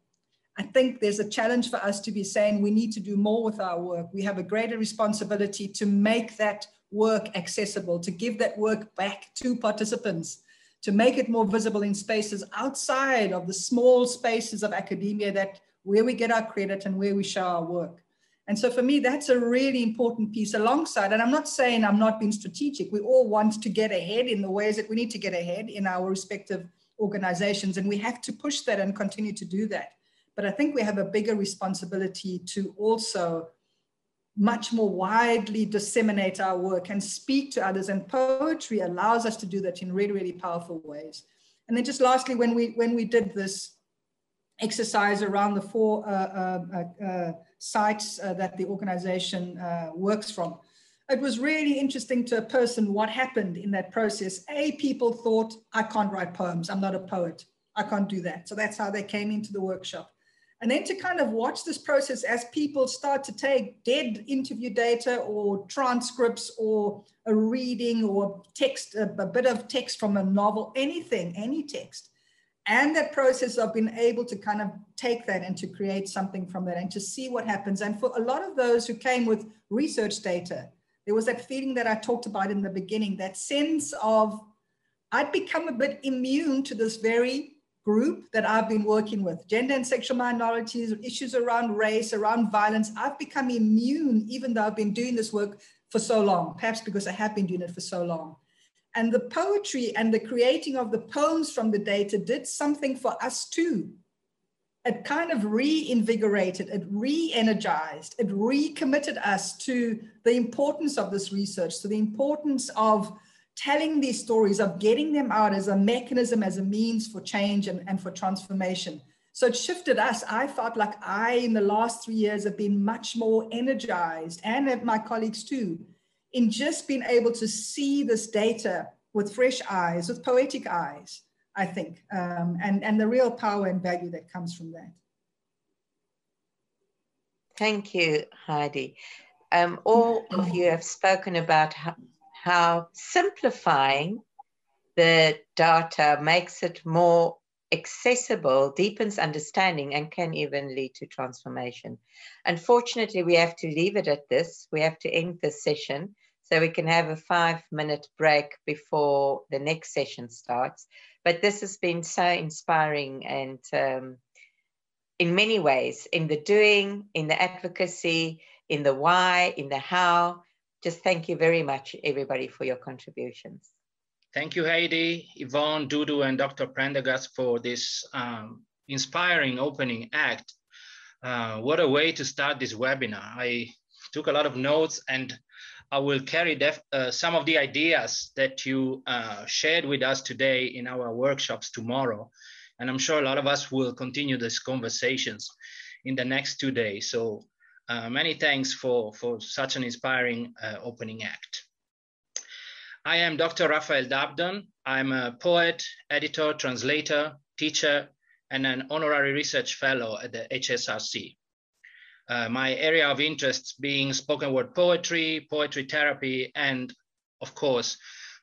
I think there's a challenge for us to be saying we need to do more with our work. We have a greater responsibility to make that work accessible, to give that work back to participants, to make it more visible in spaces outside of the small spaces of academia, that where we get our credit and where we show our work. And so for me, that's a really important piece alongside, and I'm not saying I'm not being strategic. We all want to get ahead in the ways that we need to get ahead in our respective organizations, and we have to push that and continue to do that. But I think we have a bigger responsibility to also much more widely disseminate our work and speak to others. And poetry allows us to do that in really, really powerful ways. And then just lastly, when we, when we did this exercise around the four uh, uh, uh, sites uh, that the organization uh, works from, it was really interesting to a person what happened in that process. A, people thought, I can't write poems. I'm not a poet. I can't do that. So that's how they came into the workshop. And then to kind of watch this process as people start to take dead interview data or transcripts or a reading or text, a, a bit of text from a novel, anything, any text. And that process of being able to kind of take that and to create something from that and to see what happens. And for a lot of those who came with research data, there was that feeling that I talked about in the beginning, that sense of, I'd become a bit immune to this very group that I've been working with, gender and sexual minorities, issues around race, around violence. I've become immune, even though I've been doing this work for so long, perhaps because I have been doing it for so long. And the poetry and the creating of the poems from the data did something for us too. It kind of reinvigorated, it re-energized, it recommitted us to the importance of this research, to the importance of telling these stories, of getting them out as a mechanism, as a means for change and, and for transformation. So it shifted us. I felt like I, in the last three years, have been much more energized, and my colleagues too, in just being able to see this data with fresh eyes, with poetic eyes, I think, um, and, and the real power and value that comes from that. Thank you, Heidi. Um, all of you have spoken about how, how simplifying the data makes it more accessible, deepens understanding, and can even lead to transformation. Unfortunately, we have to leave it at this. We have to end this session so we can have a five-minute break before the next session starts. But this has been so inspiring, and um, in many ways, in the doing, in the advocacy, in the why, in the how, just thank you very much, everybody, for your contributions. Thank you, Heidi, Yvonne, Dudu, and Doctor Prendergast for this um, inspiring opening act. Uh, what a way to start this webinar. I took a lot of notes, and I will carry def uh, some of the ideas that you uh, shared with us today in our workshops tomorrow. And I'm sure a lot of us will continue these conversations in the next two days. So uh, many thanks for, for such an inspiring uh, opening act. I am Doctor Raphael Dabdon. I'm a poet, editor, translator, teacher, and an honorary research fellow at the H S R C. Uh, my area of interest being spoken word poetry, poetry therapy, and of course,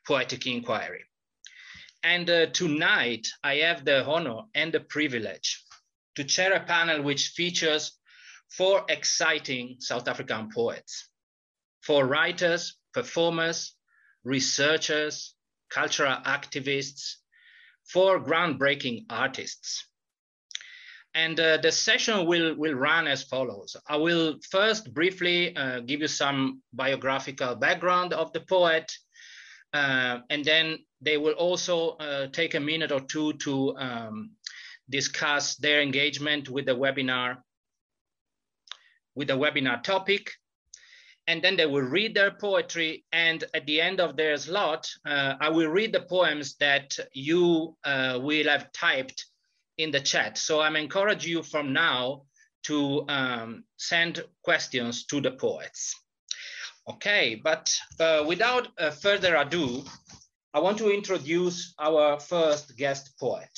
poetic inquiry. And uh, tonight, I have the honor and the privilege to chair a panel which features four exciting South African poets, four writers, performers, researchers, cultural activists, four groundbreaking artists. And uh, the session will, will run as follows. I will first briefly uh, give you some biographical background of the poet, uh, and then they will also uh, take a minute or two to um, discuss their engagement with the webinar, with the webinar topic. And then they will read their poetry. And at the end of their slot, uh, I will read the poems that you uh, will have typed in the chat. So I'm encouraging you from now to um, send questions to the poets. Okay, but uh, without uh, further ado, I want to introduce our first guest poet,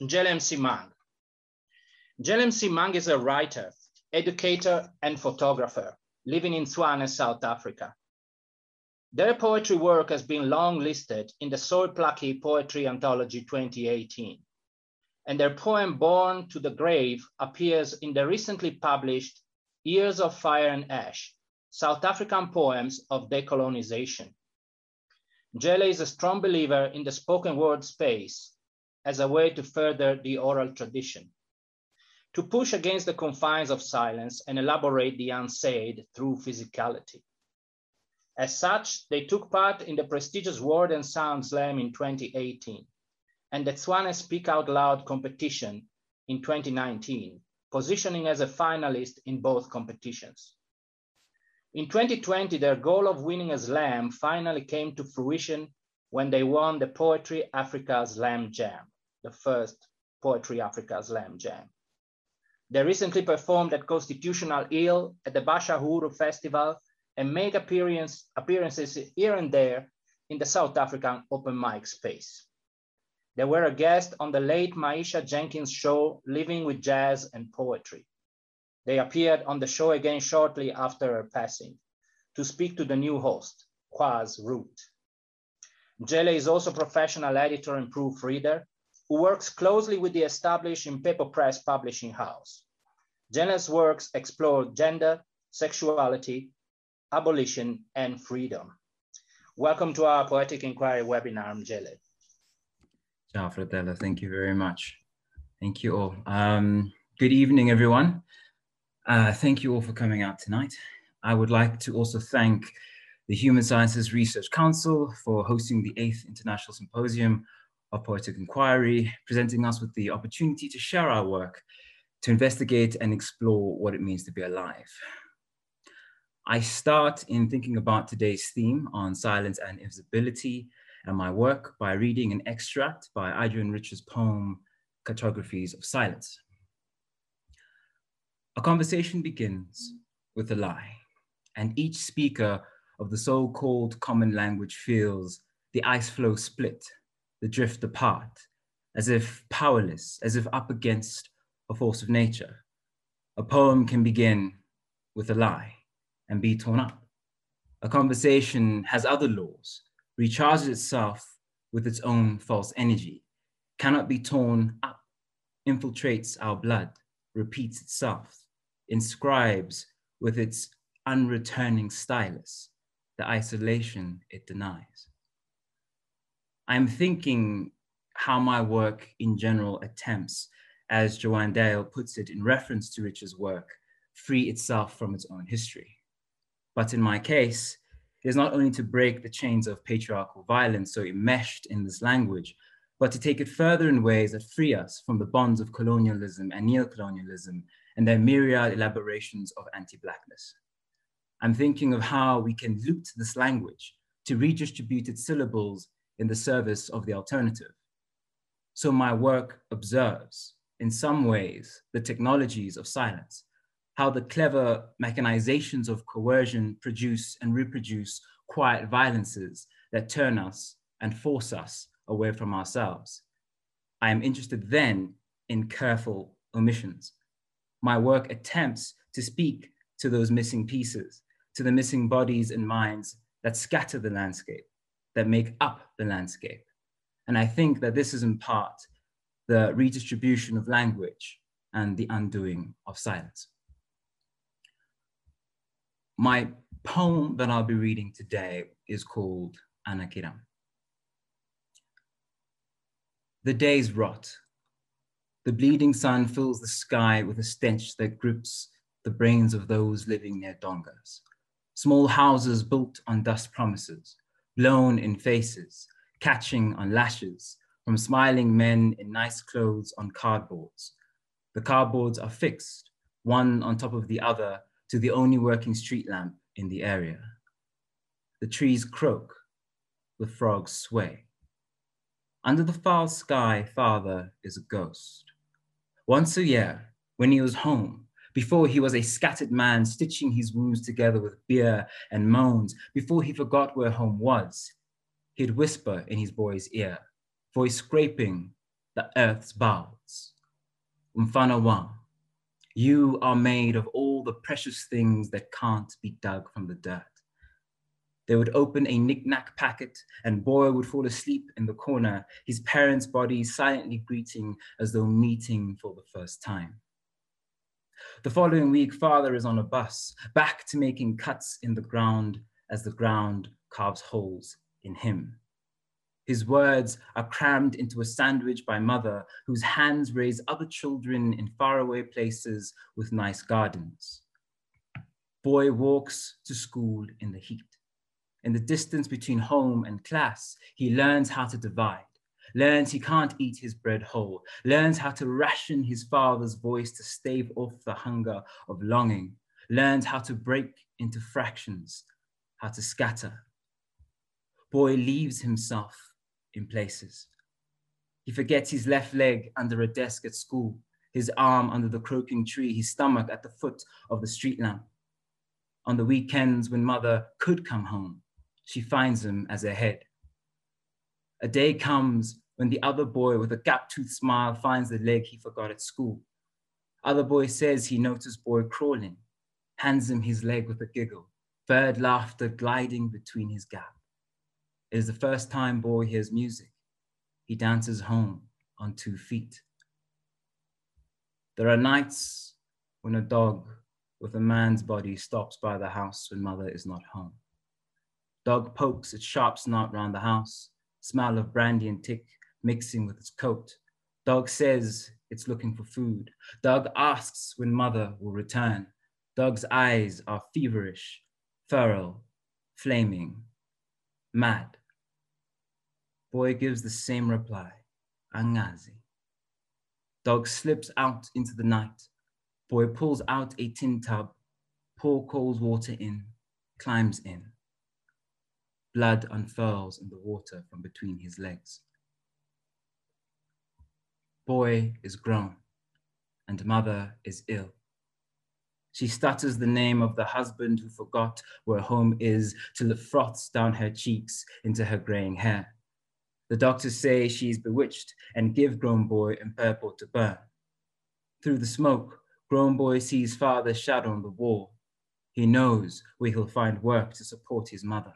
Jelem Simang. Jelem Simang is a writer, educator, and photographer living in Tswane, South Africa. Their poetry work has been long listed in the Soy Plucky Poetry Anthology twenty eighteen. And their poem, Born to the Grave, appears in the recently published Years of Fire and Ash, South African Poems of Decolonization. Jelle is a strong believer in the spoken word space as a way to further the oral tradition, to push against the confines of silence and elaborate the unsaid through physicality. As such, they took part in the prestigious Word and Sound Slam in twenty eighteen. And the Tswane Speak Out Loud competition in twenty nineteen, positioning as a finalist in both competitions. In twenty twenty, their goal of winning a slam finally came to fruition when they won the Poetry Africa Slam Jam, the first Poetry Africa Slam Jam. They recently performed at Constitutional Hill at the Basha Huru Festival and made appearance, appearances here and there in the South African open mic space. They were a guest on the late Maisha Jenkins show, Living with Jazz and Poetry. They appeared on the show again shortly after her passing to speak to the new host, Quaz Root. Jelle is also a professional editor and proofreader who works closely with the established Impepo Press publishing house. Jelle's works explore gender, sexuality, abolition, and freedom. Welcome to our Poetic Inquiry webinar, Jelle. Ciao, Fratella. Thank you very much. Thank you all. Um, good evening, everyone. Uh, thank you all for coming out tonight. I would like to also thank the Human Sciences Research Council for hosting the eighth International Symposium of Poetic Inquiry, presenting us with the opportunity to share our work, to investigate and explore what it means to be alive. I start in thinking about today's theme on silence and invisibility, and my work by reading an extract by Adrian Rich's poem, Cartographies of Silence. A conversation begins with a lie, and each speaker of the so-called common language feels the ice flow split, the drift apart, as if powerless, as if up against a force of nature. A poem can begin with a lie and be torn up. A conversation has other laws, recharges itself with its own false energy, cannot be torn up, infiltrates our blood, repeats itself, inscribes with its unreturning stylus the isolation it denies. I'm thinking how my work in general attempts, as Joanne Dale puts it in reference to Rich's work, free itself from its own history. But in my case, is not only to break the chains of patriarchal violence so enmeshed in this language, but to take it further in ways that free us from the bonds of colonialism and neocolonialism and their myriad elaborations of anti-blackness. I'm thinking of how we can loot this language to redistribute its syllables in the service of the alternative. So my work observes, in some ways, the technologies of silence, how the clever mechanizations of coercion produce and reproduce quiet violences that turn us and force us away from ourselves. I am interested then in careful omissions. My work attempts to speak to those missing pieces, to the missing bodies and minds that scatter the landscape, that make up the landscape. And I think that this is in part the redistribution of language and the undoing of silence. My poem that I'll be reading today is called Anakiram. The days rot. The bleeding sun fills the sky with a stench that grips the brains of those living near dongas. Small houses built on dust promises, blown in faces, catching on lashes from smiling men in nice clothes on cardboards. The cardboards are fixed, one on top of the other, to the only working street lamp in the area. The trees croak, the frogs sway. Under the foul sky, father is a ghost. Once a year, when he was home, before he was a scattered man stitching his wounds together with beer and moans, before he forgot where home was, he'd whisper in his boy's ear, voice scraping the earth's bowels. Umfana wa, you are made of all the precious things that can't be dug from the dirt. They would open a knick-knack packet and boy would fall asleep in the corner, his parents' bodies silently greeting as though meeting for the first time. The following week, father is on a bus, back to making cuts in the ground as the ground carves holes in him. His words are crammed into a sandwich by mother, whose hands raise other children in faraway places with nice gardens. Boy walks to school in the heat. In the distance between home and class, he learns how to divide, learns he can't eat his bread whole, learns how to ration his father's voice to stave off the hunger of longing, learns how to break into fractions, how to scatter. Boy leaves himself in places. He forgets his left leg under a desk at school, his arm under the croaking tree, his stomach at the foot of the street lamp. On the weekends when mother could come home, she finds him as a head. A day comes when the other boy with a gap-toothed smile finds the leg he forgot at school. Other boy says he noticed boy crawling, hands him his leg with a giggle, bird laughter gliding between his gap. It is the first time boy hears music. He dances home on two feet. There are nights when a dog with a man's body stops by the house when mother is not home. Dog pokes its sharp snout round the house, smell of brandy and tick mixing with its coat. Dog says it's looking for food. Dog asks when mother will return. Dog's eyes are feverish, feral, flaming, mad. Boy gives the same reply, angazi. Dog slips out into the night. Boy pulls out a tin tub, pours cold water in, climbs in. Blood unfurls in the water from between his legs. Boy is grown, and mother is ill. She stutters the name of the husband who forgot where home is till it froths down her cheeks into her graying hair. The doctors say she is bewitched and give grown boy in purple to burn. Through the smoke, grown boy sees father's shadow on the wall. He knows where he'll find work to support his mother.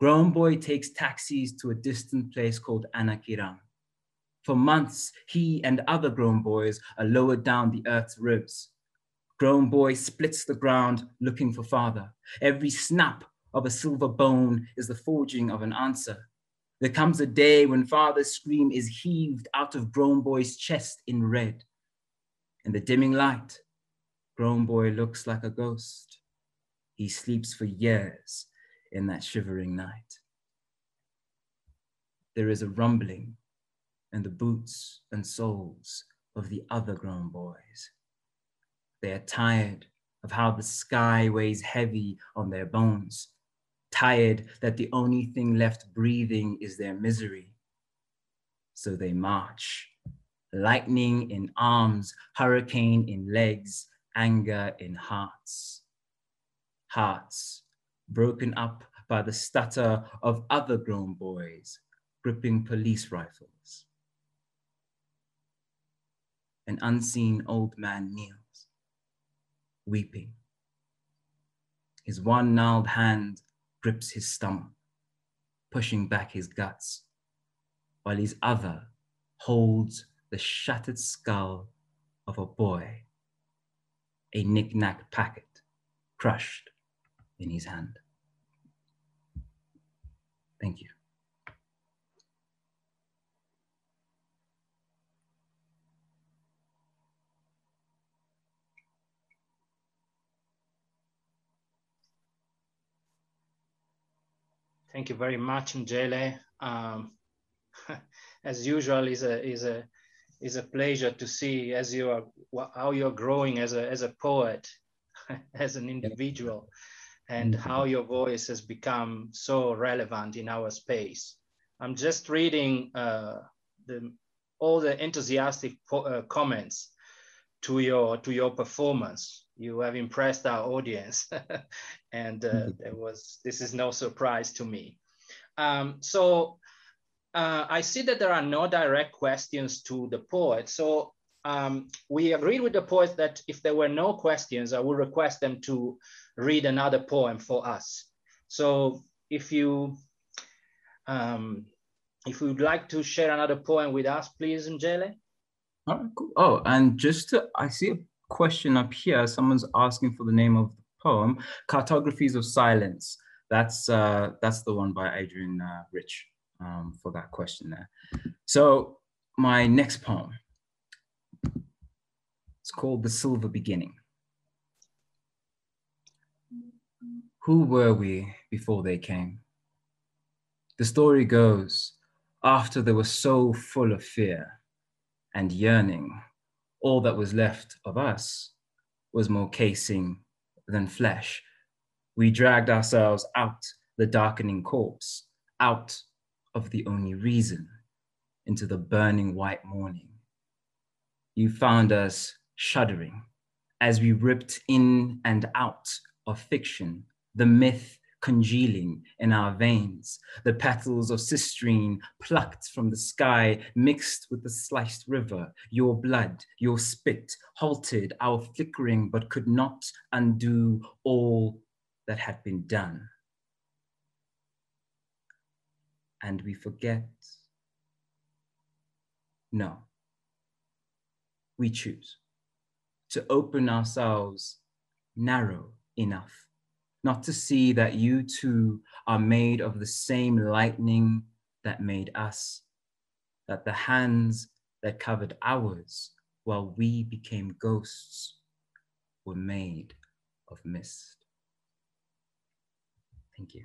Grown boy takes taxis to a distant place called Anakiram. For months, he and other grown boys are lowered down the earth's ribs. Grown boy splits the ground looking for father. Every snap of a silver bone is the forging of an answer. There comes a day when father's scream is heaved out of grown boy's chest in red. In the dimming light, grown boy looks like a ghost. He sleeps for years in that shivering night. There is a rumbling in the boots and soles of the other grown boys. They are tired of how the sky weighs heavy on their bones, tired that the only thing left breathing is their misery. So they march, lightning in arms, hurricane in legs, anger in hearts. Hearts broken up by the stutter of other grown boys gripping police rifles. An unseen old man kneels, weeping. His one gnarled hand grips his stomach, pushing back his guts, while his other holds the shattered skull of a boy, a knick-knack packet crushed in his hand. Thank you. Thank you very much, Njele. Um, as usual, is a is a is a pleasure to see as you are how you're growing as a as a poet, as an individual, and how your voice has become so relevant in our space. I'm just reading uh, the all the enthusiastic po uh, comments to your to your performance. You have impressed our audience, and uh, there was, this is no surprise to me. Um, so uh, I see that there are no direct questions to the poet. So um, we agreed with the poet that if there were no questions, I will request them to read another poem for us. So if you, um, if you would like to share another poem with us, please, Njele. Oh, cool. Oh, and just to, I see a question up here. Someone's asking for the name of the poem, Cartographies of Silence. That's, uh, that's the one by Adrian uh, Rich um, for that question there. So my next poem, it's called The Silver Beginning. Who were we before they came? The story goes, after they were so full of fear and yearning, all that was left of us was more casing than flesh. We dragged ourselves out the darkening corpse, out of the only reason, into the burning white morning. You found us shuddering as we ripped in and out of fiction, the myth congealing in our veins, the petals of cistrine plucked from the sky, mixed with the sliced river, your blood, your spit, halted our flickering, but could not undo all that had been done. And we forget. No, we choose to open ourselves narrow enough not to see that you too are made of the same lightning that made us, that the hands that covered ours while we became ghosts were made of mist. Thank you.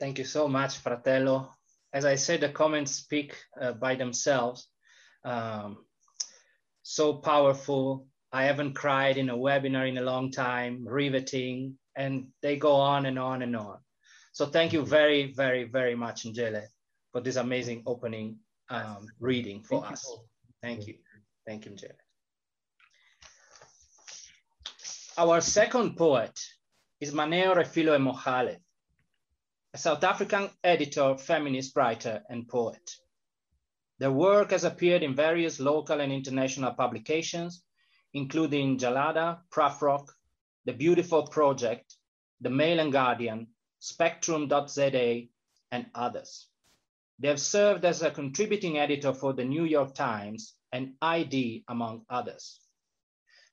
Thank you so much, Fratello. As I said, the comments speak uh, by themselves. Um, So powerful. I haven't cried in a webinar in a long time, riveting, and they go on and on and on. So thank you very, very, very much, Njele, for this amazing opening um, reading for us. Thank you. Thank you, Njele. Our second poet is Maneo Refilo Mohale, a South African editor, feminist writer, and poet. Their work has appeared in various local and international publications, including Jalada, Prafrock, The Beautiful Project, The Mail and Guardian, Spectrum dot Z A, and others. They have served as a contributing editor for the New York Times and I D, among others.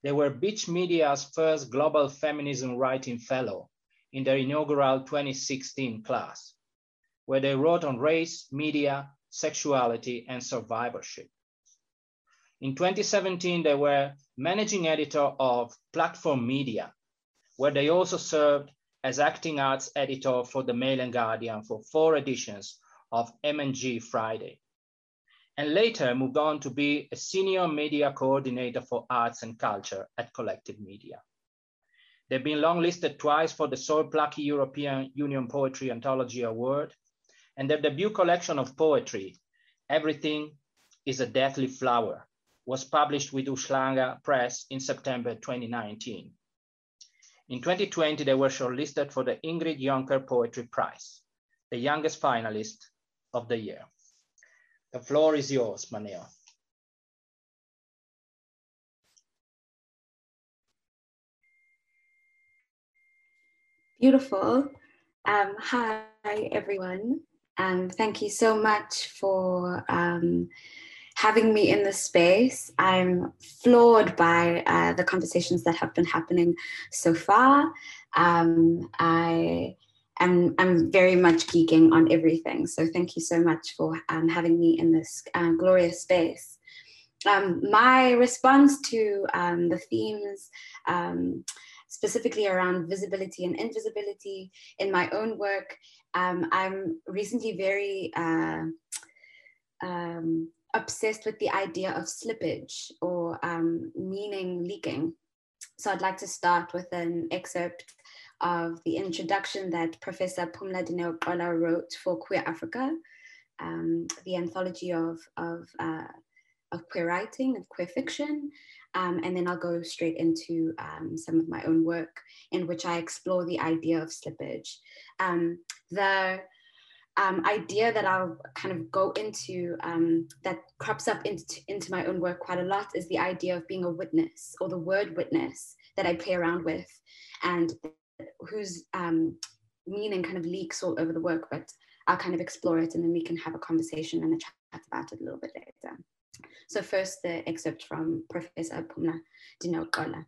They were Beach Media's first Global Feminism Writing Fellow in their inaugural twenty sixteen class, where they wrote on race, media, sexuality, and survivorship. In twenty seventeen, they were managing editor of Platform Media, where they also served as acting arts editor for The Mail and Guardian for four editions of M and G Friday, and later moved on to be a senior media coordinator for arts and culture at Collective Media. They've been longlisted twice for the Sol Plaki European Union Poetry Anthology Award, and their debut collection of poetry, Everything is a Deathly Flower, was published with Uhlanga Press in September twenty nineteen. In twenty twenty, they were shortlisted for the Ingrid Jonker Poetry Prize, the youngest finalist of the year. The floor is yours, Maneo. Beautiful. Um, hi, everyone. Um, thank you so much for um, having me in this space. I'm floored by uh, the conversations that have been happening so far. Um, I am I'm very much geeking on everything. So thank you so much for um, having me in this uh, glorious space. Um, my response to um, the themes um, specifically around visibility and invisibility in my own work, um, I'm recently very uh, um, obsessed with the idea of slippage or um, meaning leaking. So I'd like to start with an excerpt of the introduction that Professor Phumla Dineo-Qola wrote for Queer Africa, um, the anthology of, of, uh, of queer writing and queer fiction. Um, and then I'll go straight into um, some of my own work in which I explore the idea of slippage. Um, the Um, idea that I'll kind of go into um, that crops up into, into my own work quite a lot is the idea of being a witness, or the word witness that I play around with and whose um, meaning kind of leaks all over the work, but I'll kind of explore it and then we can have a conversation and a chat about it a little bit later. So first, the excerpt from Professor Phumla Dineo-Qola.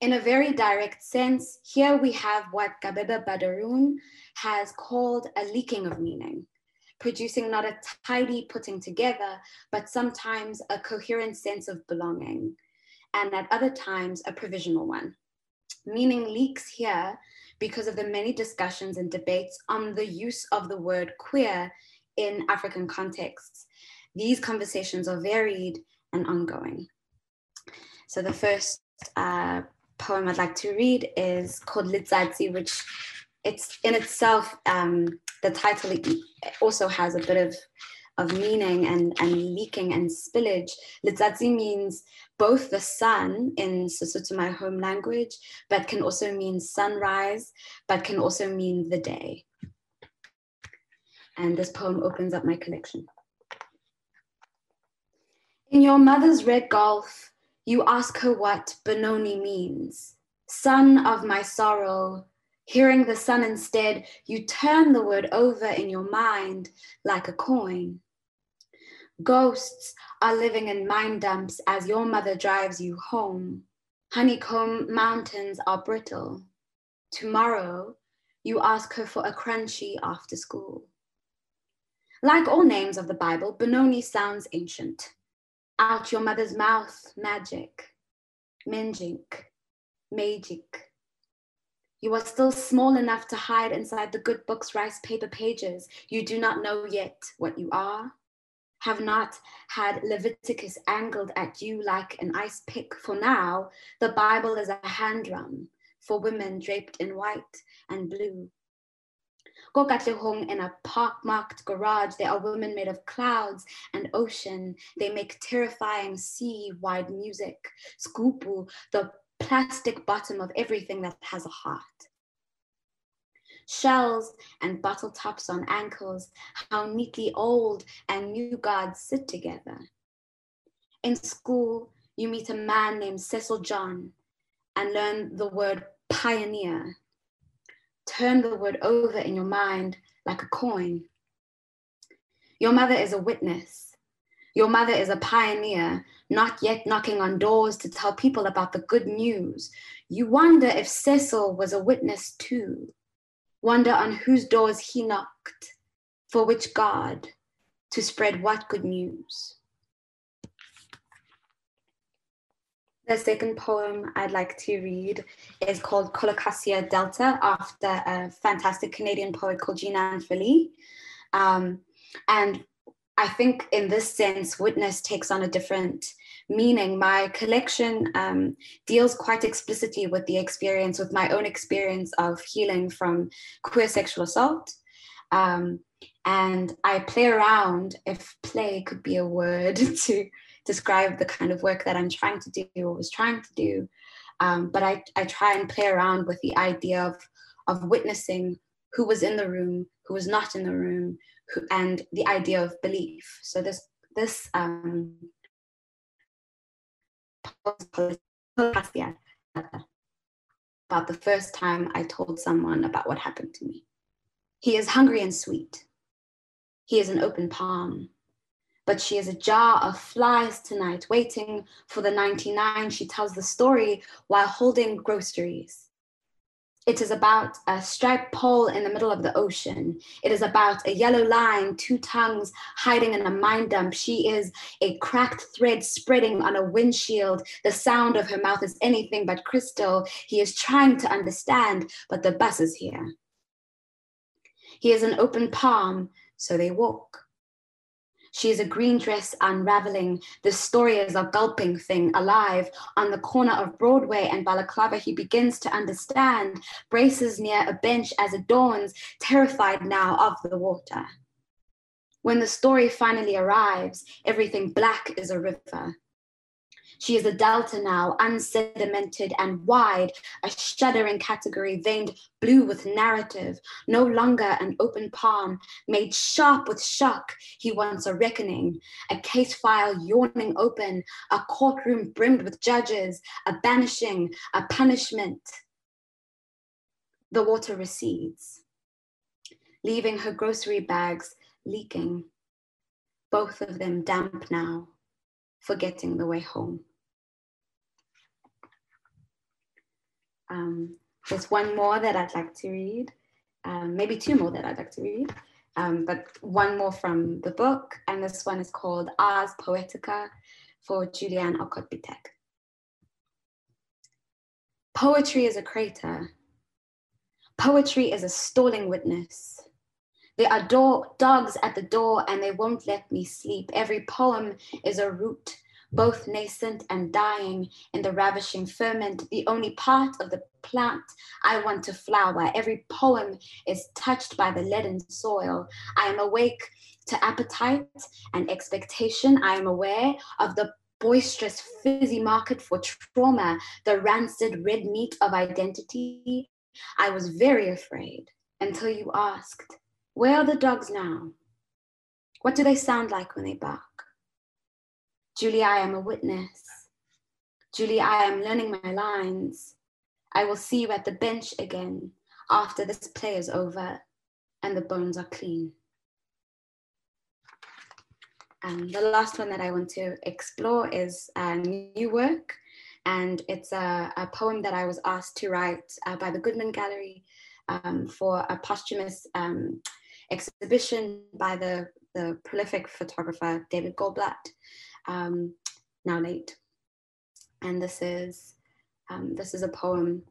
In a very direct sense, here we have what Gabeba Badaroon has called a leaking of meaning, producing not a tidy putting together, but sometimes a coherent sense of belonging, and at other times a provisional one. Meaning leaks here because of the many discussions and debates on the use of the word queer in African contexts. These conversations are varied and ongoing. So the first Uh, poem I'd like to read is called Litsatsi, which it's in itself, um, the title also has a bit of, of meaning and, and leaking and spillage. Litsatsi means both the sun in Sesotho, my home language, but can also mean sunrise, but can also mean the day. And this poem opens up my collection. In your mother's red Golf, you ask her what Benoni means. Son of my sorrow, hearing the sun instead, you turn the word over in your mind like a coin. Ghosts are living in mine dumps as your mother drives you home. Honeycomb mountains are brittle. Tomorrow, you ask her for a crunchy after school. Like all names of the Bible, Benoni sounds ancient. Out your mother's mouth, magic, menjink, magic. You are still small enough to hide inside the good book's rice paper pages. You do not know yet what you are. Have not had Leviticus angled at you like an ice pick. For now, the Bible is a hand drum for women draped in white and blue. Go Katlehong, in a park-marked garage, there are women made of clouds and ocean. They make terrifying sea-wide music. Skupu, the plastic bottom of everything that has a heart. Shells and bottle tops on ankles, how neatly old and new guards sit together. In school, you meet a man named Cecil John and learn the word pioneer. Turn the word over in your mind like a coin. Your mother is a witness. Your mother is a pioneer, not yet knocking on doors to tell people about the good news. You wonder if Cecil was a witness too. Wonder on whose doors he knocked, for which God, to spread what good news. The second poem I'd like to read is called Colocasia Delta, after a fantastic Canadian poet called Jean Ann Philly. Um, and I think in this sense, witness takes on a different meaning. My collection um, deals quite explicitly with the experience, with my own experience of healing from queer sexual assault. Um, and I play around, if play could be a word, to describe the kind of work that I'm trying to do or was trying to do. Um, but I, I try and play around with the idea of, of witnessing who was in the room, who was not in the room, who, and the idea of belief. So this, this um, about the first time I told someone about what happened to me. He is hungry and sweet. He is an open palm. But she is a jar of flies tonight, waiting for the ninety-nine. She tells the story while holding groceries. It is about a striped pole in the middle of the ocean. It is about a yellow line, two tongues hiding in a mine dump. She is a cracked thread spreading on a windshield. The sound of her mouth is anything but crystal. He is trying to understand, but the bus is here. He is an open palm, so they walk. She is a green dress unraveling. This story is a gulping thing, alive. On the corner of Broadway and Balaclava, he begins to understand, braces near a bench as it dawns, terrified now of the water. When the story finally arrives, everything black is a river. She is a delta now, unsedimented and wide, a shuddering category veined blue with narrative, no longer an open palm, made sharp with shock. He wants a reckoning, a case file yawning open, a courtroom brimmed with judges, a banishing, a punishment. The water recedes, leaving her grocery bags leaking, both of them damp now, forgetting the way home. Um, there's one more that I'd like to read, um, maybe two more that I'd like to read, um, but one more from the book, and this one is called Ars Poetica for Julianne Okot-Bitek. Poetry is a crater. Poetry is a stalling witness. There are do dogs at the door and they won't let me sleep. Every poem is a root, both nascent and dying in the ravishing ferment, the only part of the plant I want to flower. Every poem is touched by the leaden soil. I am awake to appetite and expectation. I am aware of the boisterous fizzy market for trauma, the rancid red meat of identity. I was very afraid until you asked, where are the dogs now? What do they sound like when they bark? Julie, I am a witness. Julie, I am learning my lines. I will see you at the bench again after this play is over and the bones are clean. And the last one that I want to explore is uh, new work. And it's a, a poem that I was asked to write uh, by the Goodman Gallery um, for a posthumous um, exhibition by the, the prolific photographer David Goldblatt, um, now late. And this is, um, this is a poem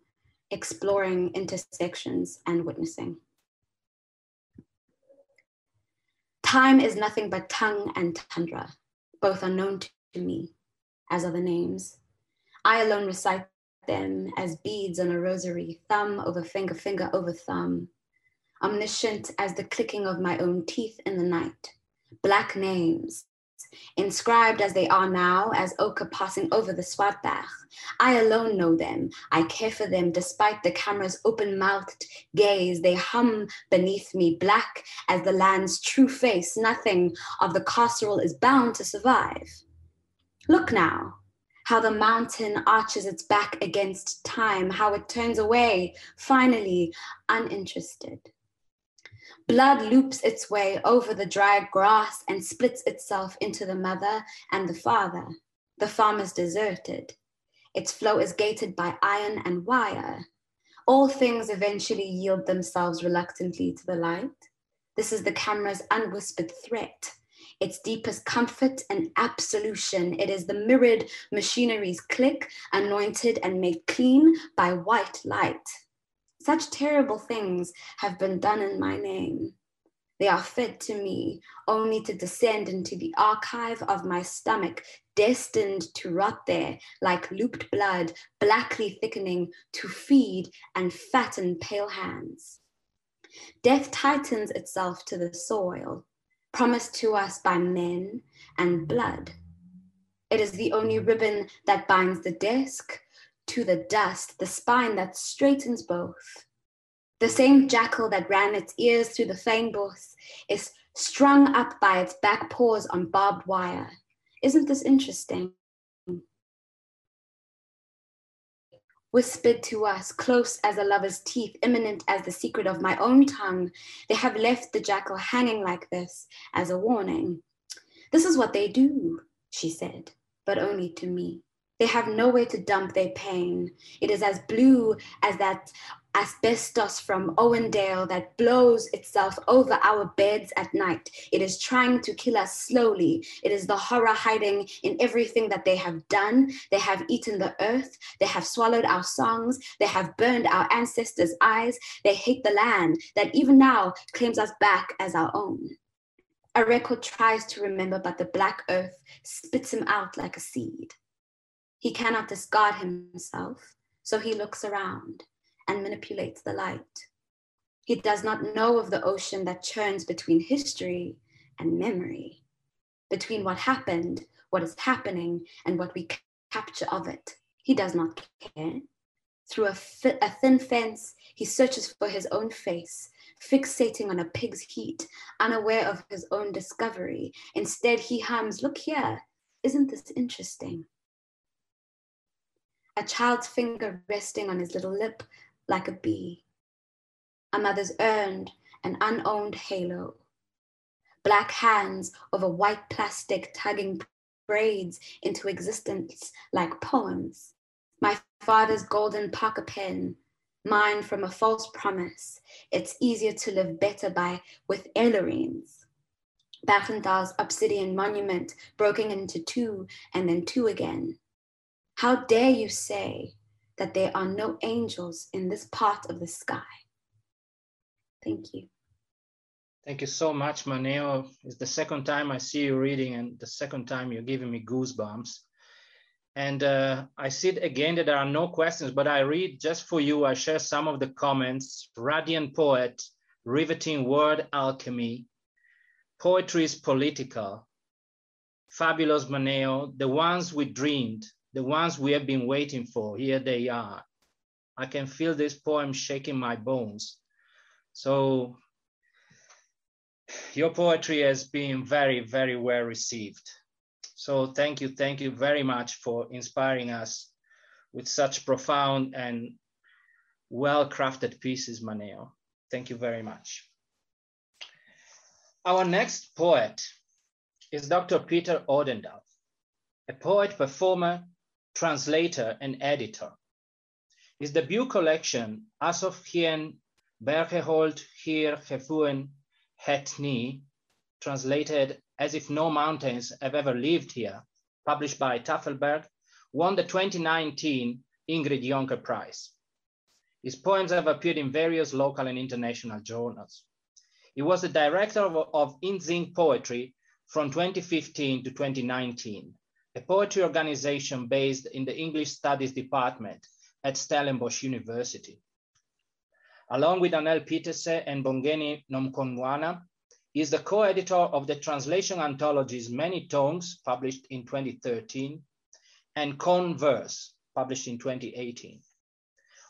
exploring intersections and witnessing. Time is nothing but tongue and tundra. Both are known to me, as are the names. I alone recite them as beads on a rosary, thumb over finger, finger over thumb. Omniscient as the clicking of my own teeth in the night. Black names, inscribed as they are now, as ochre passing over the Swartberg. I alone know them. I care for them despite the camera's open-mouthed gaze. They hum beneath me, black as the land's true face. Nothing of the carceral is bound to survive. Look now, how the mountain arches its back against time, how it turns away, finally, uninterested. Blood loops its way over the dry grass and splits itself into the mother and the father. The farm is deserted. Its flow is gated by iron and wire. All things eventually yield themselves reluctantly to the light. This is the camera's unwhispered threat. its deepest comfort and absolution. It is the mirrored machinery's click, anointed and made clean by white light. Such terrible things have been done in my name. They are fed to me only to descend into the archive of my stomach, destined to rot there like looped blood, blackly thickening to feed and fatten pale hands. Death tightens itself to the soil, promised to us by men and blood. It is the only ribbon that binds the desk to the dust, the spine that straightens both. The same jackal that ran its ears through the fynbos is strung up by its back paws on barbed wire. Isn't this interesting? Whispered to us, close as a lover's teeth, imminent as the secret of my own tongue, they have left the jackal hanging like this as a warning. This is what they do, she said, but only to me. They have nowhere to dump their pain. It is as blue as that asbestos from Owendale that blows itself over our beds at night. It is trying to kill us slowly. It is the horror hiding in everything that they have done. They have eaten the earth. They have swallowed our songs. They have burned our ancestors' eyes. They hate the land that even now claims us back as our own. A record tries to remember, but the black earth spits him out like a seed. He cannot discard himself, so he looks around and manipulates the light. He does not know of the ocean that churns between history and memory, between what happened, what is happening, and what we capture of it. He does not care. Through a, fi- a thin fence, he searches for his own face, fixating on a pig's heat, unaware of his own discovery. Instead, he hums, "Look here, isn't this interesting?" A child's finger resting on his little lip like a bee. A mother's earned and unowned halo. Black hands over white plastic tugging braids into existence like poems. My father's golden Parker pen, mine from a false promise. It's easier to live better by with ailerines. Bachendaal's obsidian monument broken into two and then two again. How dare you say that there are no angels in this part of the sky? Thank you. Thank you so much, Maneo. It's the second time I see you reading and the second time you're giving me goosebumps. And uh, I see it again that there are no questions, but I read just for you. I share some of the comments. Radiant poet, riveting word alchemy. Poetry is political. Fabulous Maneo, the ones we dreamed. The ones we have been waiting for, here they are. I can feel this poem shaking my bones. So your poetry has been very, very well received. So thank you, thank you very much for inspiring us with such profound and well-crafted pieces, Maneo. Thank you very much. Our next poet is Doctor Peter Odendaal, a poet, performer, translator and editor. His debut collection, As of Hien, Bergehold, Hier, Gefuen, Het Nie, translated As If No Mountains Have Ever Lived Here, published by Tafelberg, won the twenty nineteen Ingrid Jonker Prize. His poems have appeared in various local and international journals. He was the director of, of In Zinc Poetry from twenty fifteen to twenty nineteen. A poetry organization based in the English Studies Department at Stellenbosch University. Along with Anel Petersen and Bongeni Nomkonwana, he is the co-editor of the translation anthologies Many Tongues, published in twenty thirteen, and Converse, published in twenty eighteen.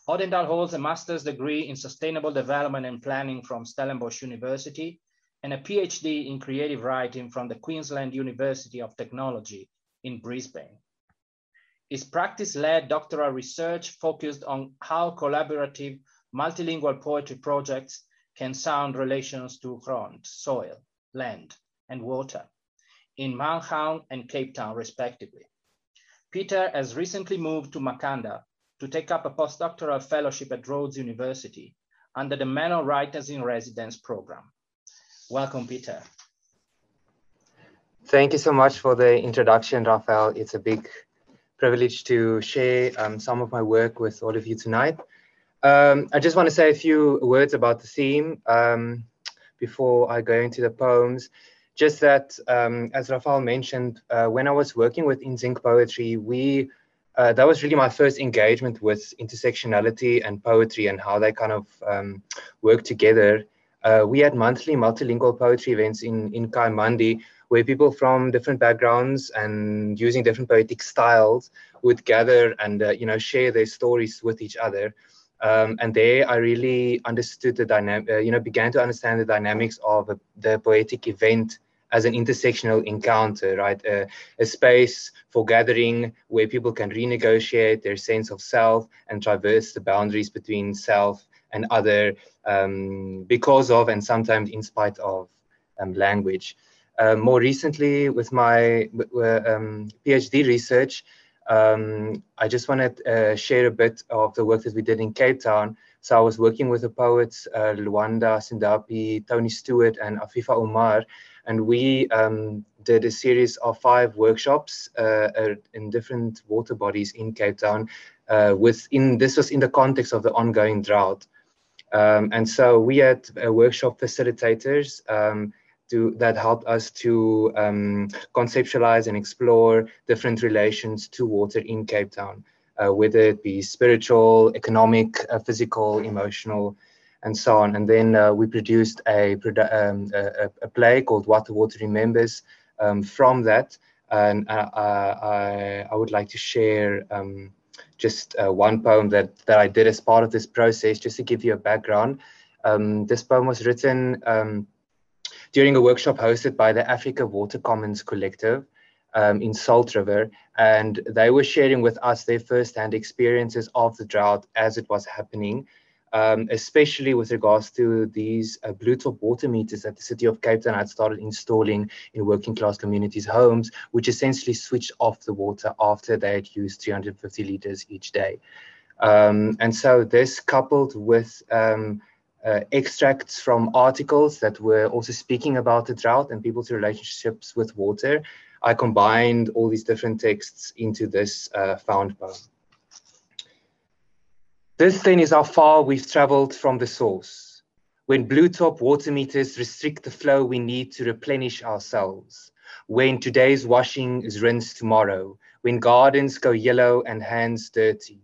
Odendaal holds a master's degree in sustainable development and planning from Stellenbosch University and a PhD in creative writing from the Queensland University of Technology in Brisbane. His practice-led doctoral research focused on how collaborative multilingual poetry projects can sound relations to ground, soil, land, and water in Manhound and Cape Town, respectively. Peter has recently moved to Makanda to take up a postdoctoral fellowship at Rhodes University under the Maneo Writers in Residence program. Welcome, Peter. Thank you so much for the introduction, Raphael. It's a big privilege to share um, some of my work with all of you tonight. Um, I just want to say a few words about the theme um, before I go into the poems. Just that, um, as Raphael mentioned, uh, when I was working with In Zinc Poetry, we uh, that was really my first engagement with intersectionality and poetry and how they kind of um, work together. Uh, we had monthly multilingual poetry events in, in Kaimandi, where people from different backgrounds and using different poetic styles would gather and uh, you know, share their stories with each other. Um, and there I really understood the dynamic, uh, you know, began to understand the dynamics of uh, the poetic event as an intersectional encounter, right? Uh, a space for gathering where people can renegotiate their sense of self and traverse the boundaries between self and other um, because of, and sometimes in spite of, um, language. Uh, more recently with my um, PhD research, Um, I just want to uh, share a bit of the work that we did in Cape Town. So I was working with the poets uh, Luanda Sindapi, Tony Stewart, and Afifa Umar, and we um, did a series of five workshops uh, in different water bodies in Cape Town. Uh, within this was in the context of the ongoing drought, um, and so we had uh, workshop facilitators Um, To, that helped us to um, conceptualize and explore different relations to water in Cape Town, uh, whether it be spiritual, economic, uh, physical, emotional, and so on. And then uh, we produced a, um, a, a play called What the Water Remembers um, from that. And I, I, I would like to share um, just uh, one poem that, that I did as part of this process, just to give you a background. Um, this poem was written um, during a workshop hosted by the Africa Water Commons Collective um, in Salt River, and they were sharing with us their first-hand experiences of the drought as it was happening, um, especially with regards to these uh, Bluetooth water meters that the City of Cape Town had started installing in working-class communities' homes, which essentially switched off the water after they had used three hundred fifty litres each day. Um, and so this, coupled with um, Uh, extracts from articles that were also speaking about the drought and people's relationships with water, I combined all these different texts into this uh, found poem. This then is how far we've traveled from the source. When blue top water meters restrict the flow we need to replenish ourselves. When today's washing is rinsed tomorrow. When gardens go yellow and hands dirty.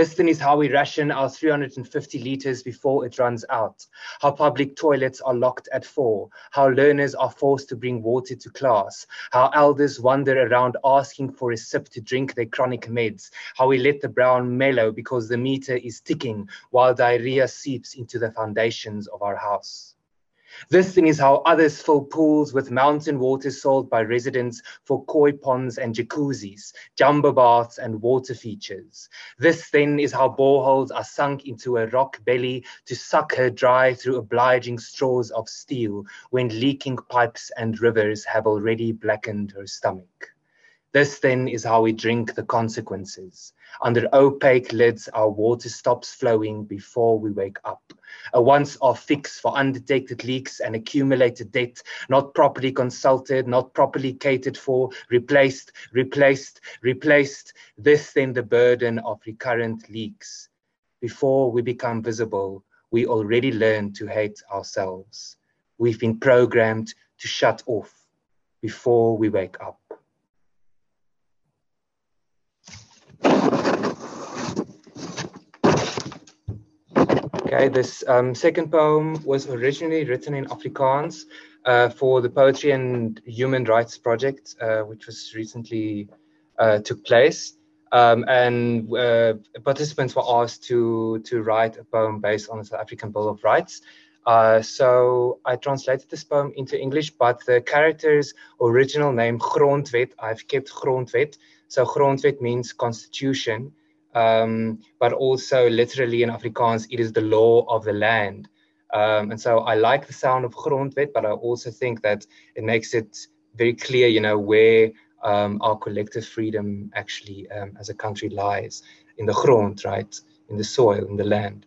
This then is how we ration our three hundred fifty litres before it runs out, how public toilets are locked at four, how learners are forced to bring water to class, how elders wander around asking for a sip to drink their chronic meds, how we let the brown mellow because the meter is ticking while diarrhea seeps into the foundations of our house. This thing is how others fill pools with mountain water sold by residents for koi ponds and jacuzzis, jumbo baths and water features. This then is how boreholes are sunk into a rock belly to suck her dry through obliging straws of steel when leaking pipes and rivers have already blackened her stomach. This then is how we drink the consequences. Under opaque lids, our water stops flowing before we wake up. A once-off fix for undetected leaks and accumulated debt, not properly consulted, not properly catered for, replaced, replaced, replaced. This then the burden of recurrent leaks. Before we become visible, we already learn to hate ourselves. We've been programmed to shut off before we wake up. Okay, this um, second poem was originally written in Afrikaans uh, for the Poetry and Human Rights Project, uh, which was recently uh, took place. Um, and uh, participants were asked to, to write a poem based on the South African Bill of Rights. Uh, so I translated this poem into English, but the character's original name, Grondwet, I've kept Grondwet. So Grondwet means constitution. Um, but also literally in Afrikaans, it is the law of the land. Um, and so I like the sound of grondwet, but I also think that it makes it very clear, you know, where um, our collective freedom actually um, as a country lies, in the grond, right? In the soil, in the land.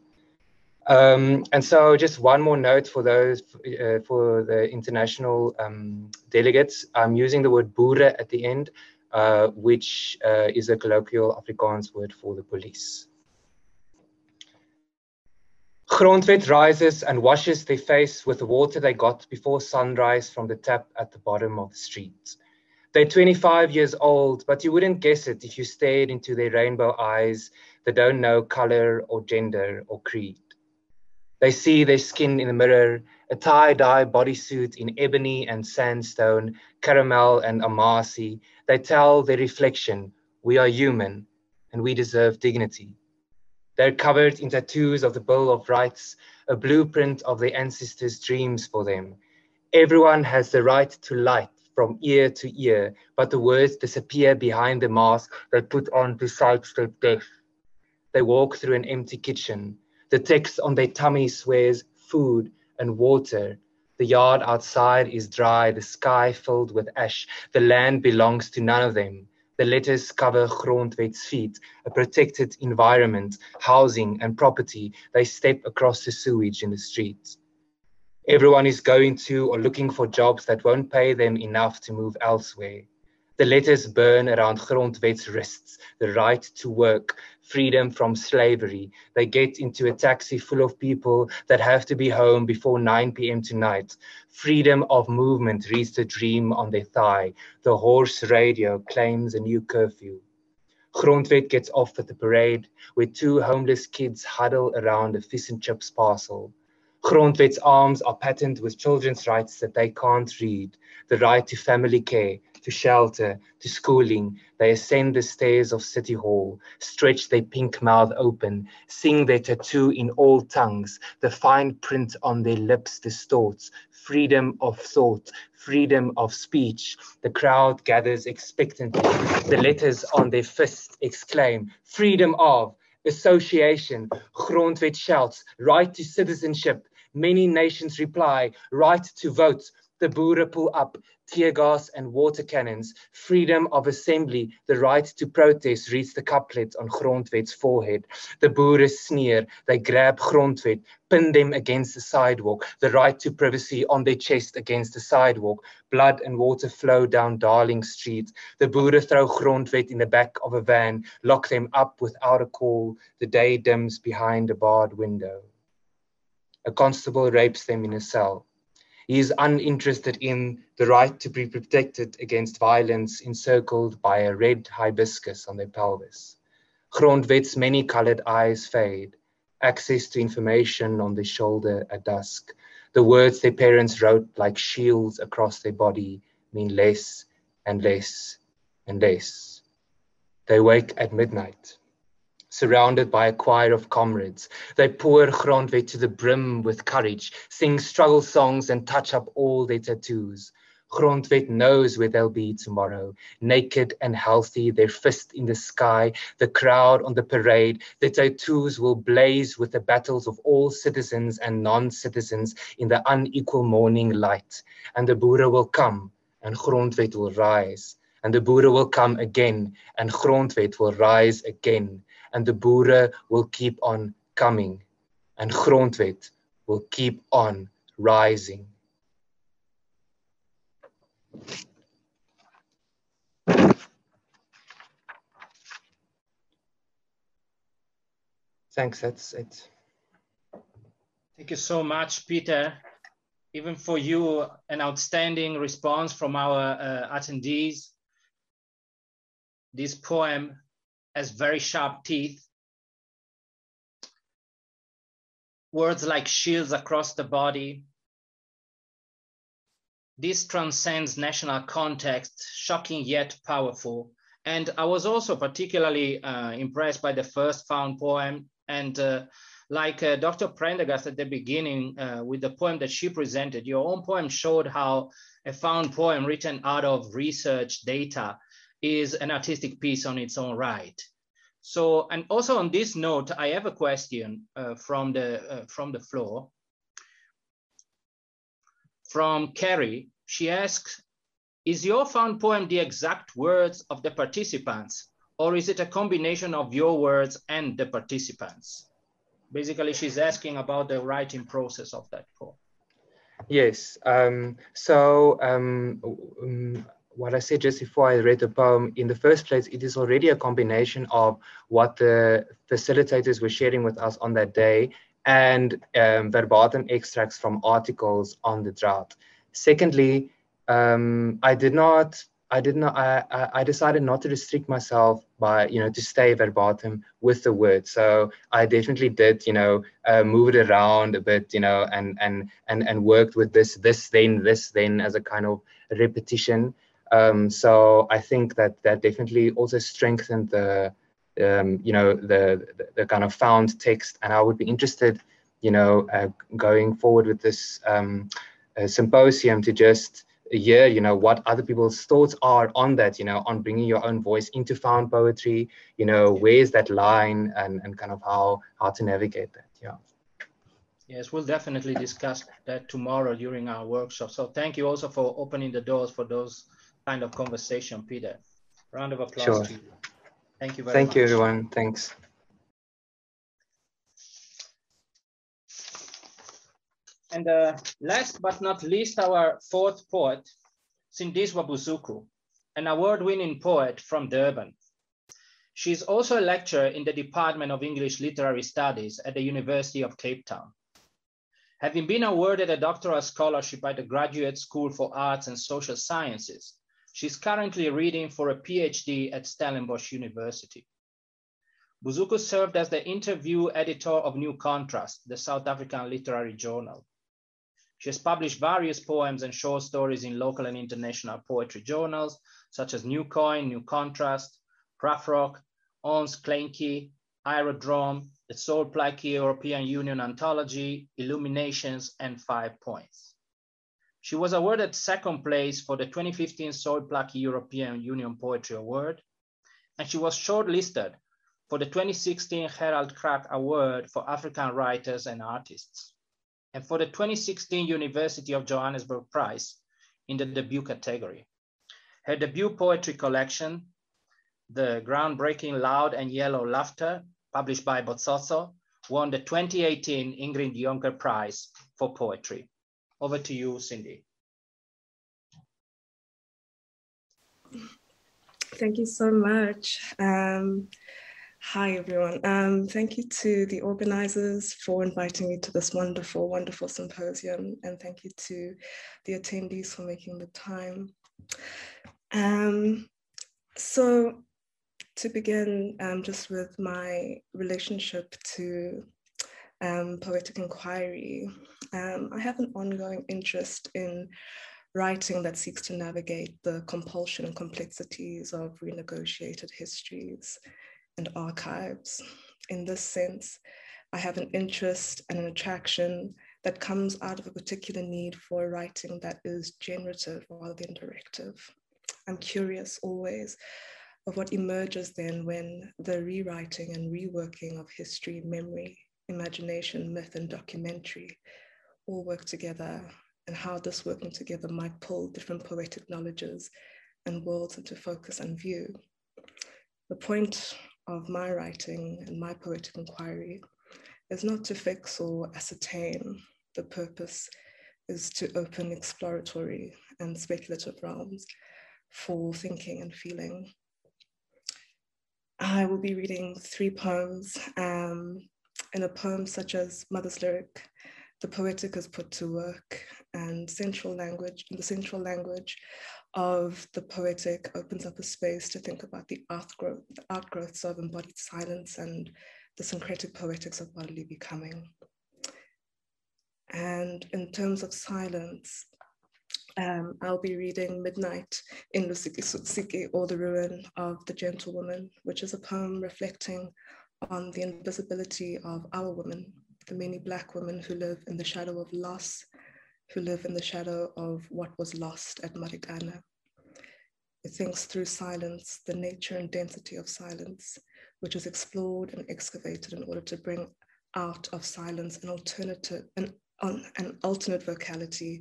Um, and so just one more note for those, uh, for the international um, delegates, I'm using the word boere at the end, uh, which uh, is a colloquial Afrikaans word for the police. Grondwet rises and washes their face with the water they got before sunrise from the tap at the bottom of the street. They're twenty-five years old, but you wouldn't guess it if you stared into their rainbow eyes that don't know color or gender or creed. They see their skin in the mirror, a tie-dye bodysuit in ebony and sandstone, caramel and amasi. They tell their reflection, we are human and we deserve dignity. They're covered in tattoos of the Bill of Rights, a blueprint of their ancestors' dreams for them. Everyone has the right to light from ear to ear, but the words disappear behind the mask they put on to sidestep death. They walk through an empty kitchen. The text on their tummy swears food and water. The yard outside is dry, the sky filled with ash. The land belongs to none of them. The letters cover Grondwet's feet, a protected environment, housing and property. They step across the sewage in the street. Everyone is going to or looking for jobs that won't pay them enough to move elsewhere. The letters burn around Grondwet's wrists, the right to work, freedom from slavery. They get into a taxi full of people that have to be home before nine p m tonight. Freedom of movement reads the dream on their thigh. The horse radio claims a new curfew. Grondwet gets off at the parade, where two homeless kids huddle around a fish and chips parcel. Grondwet's arms are patterned with children's rights that they can't read, the right to family care, to shelter, to schooling. They ascend the stairs of City Hall, stretch their pink mouth open, sing their tattoo in all tongues. The fine print on their lips distorts. Freedom of thought, freedom of speech. The crowd gathers expectantly. The letters on their fists exclaim, freedom of association. Grondwet shouts, right to citizenship. Many nations reply, right to vote. The Boere pull up, tear gas and water cannons. Freedom of assembly, the right to protest reads the couplet on Grondwet's forehead. The Boere sneer, they grab Grondwet, pin them against the sidewalk, the right to privacy on their chest against the sidewalk. Blood and water flow down Darling Street. The Boere throw Grondwet in the back of a van, lock them up without a call. The day dims behind a barred window. A constable rapes them in a cell. He is uninterested in the right to be protected against violence, encircled by a red hibiscus on their pelvis. Grondwet's many colored eyes fade, access to information on their shoulder at dusk. The words their parents wrote like shields across their body mean less and less and less. They wake at midnight, surrounded by a choir of comrades. They pour Grondwet to the brim with courage, sing struggle songs and touch up all their tattoos. Grondwet knows where they'll be tomorrow, naked and healthy, their fist in the sky, the crowd on the parade. Their tattoos will blaze with the battles of all citizens and non-citizens in the unequal morning light. And the Boere will come and Grondwet will rise. And the Boere will come again and Grondwet will rise again. And the Boere will keep on coming, and Grondwet will keep on rising. Thanks, that's it. Thank you so much, Peter. Even for you, an outstanding response from our uh, attendees. This poem has very sharp teeth. Words like shields across the body. This transcends national context, shocking yet powerful. And I was also particularly uh, impressed by the first found poem. And uh, like uh, Doctor Prendergast at the beginning uh, with the poem that she presented, your own poem showed how a found poem written out of research data is an artistic piece on its own right. So, and also on this note, I have a question uh, from, the, uh, from the floor. From Carrie, she asks, is your found poem the exact words of the participants, or is it a combination of your words and the participants? basically she's asking about the writing process of that poem. Yes, um, so um, um, what I said just before I read the poem, in the first place, it is already a combination of what the facilitators were sharing with us on that day and um, verbatim extracts from articles on the drought. Secondly, um, I did not, I did not, I, I decided not to restrict myself by, you know, to stay verbatim with the word. So I definitely did, you know, uh, move it around a bit, you know, and, and, and, and worked with this, this, then, this, then as a kind of repetition. Um, so I think that that definitely also strengthened the, um, you know, the, the, the kind of found text. And I would be interested, you know, uh, going forward with this um, uh, symposium to just hear, you know, what other people's thoughts are on that, you know, on bringing your own voice into found poetry, you know, where's that line and, and kind of how, how to navigate that, yeah. Yes, we'll definitely discuss that tomorrow during our workshop. So thank you also for opening the doors for those kind of conversation, Peter. Round of applause sure. to you. Thank you very Thank much. Thank you, everyone. Thanks. And uh, last but not least, our fourth poet, Sindiswa Buzuku, an award-winning poet from Durban. She is also a lecturer in the Department of English Literary Studies at the University of Cape Town. Having been awarded a doctoral scholarship at the Graduate School for Arts and Social Sciences, she's currently reading for a PhD at Stellenbosch University. Buzuku served as the interview editor of New Contrast, the South African literary journal. She has published various poems and short stories in local and international poetry journals, such as New Coin, New Contrast, Prafrock, Ons Klenki, Aerodrome, the Soul Plaque European Union Anthology, Illuminations, and Five Points. She was awarded second place for the twenty fifteen Soul Plaque European Union Poetry Award, and she was shortlisted for the twenty sixteen Harold Crack Award for African Writers and Artists, and for the twenty sixteen University of Johannesburg Prize in the debut category. Her debut poetry collection, the groundbreaking Loud and Yellow Laughter, published by Botsotso, won the twenty eighteen Ingrid Jonker Prize for Poetry. Over to you, Cindy. Thank you so much. Um, hi, everyone. Um, thank you to the organizers for inviting me to this wonderful, wonderful symposium. And thank you to the attendees for making the time. Um, so, To begin um, just with my relationship to um, poetic inquiry, um, I have an ongoing interest in writing that seeks to navigate the compulsion and complexities of renegotiated histories and archives. In this sense, I have an interest and an attraction that comes out of a particular need for writing that is generative rather than directive. I'm curious always of what emerges then when the rewriting and reworking of history, memory, imagination, myth, and documentary all work together, and how this working together might pull different poetic knowledges and worlds into focus and view. The point of my writing and my poetic inquiry is not to fix or ascertain. The purpose is to open exploratory and speculative realms for thinking and feeling. I will be reading three poems. Um, in a poem such as Mother's Lyric, the poetic is put to work, and central language, the central language of the poetic opens up a space to think about the outgrowth, the outgrowths of embodied silence and the syncretic poetics of bodily becoming. And in terms of silence, Um, I'll be reading Midnight in Lusikisiki, or The Ruin of the Gentlewoman, which is a poem reflecting on the invisibility of our women, the many Black women who live in the shadow of loss, who live in the shadow of what was lost at Marikana. It thinks through silence, the nature and density of silence, which is explored and excavated in order to bring out of silence an alternative, an, an alternate vocality,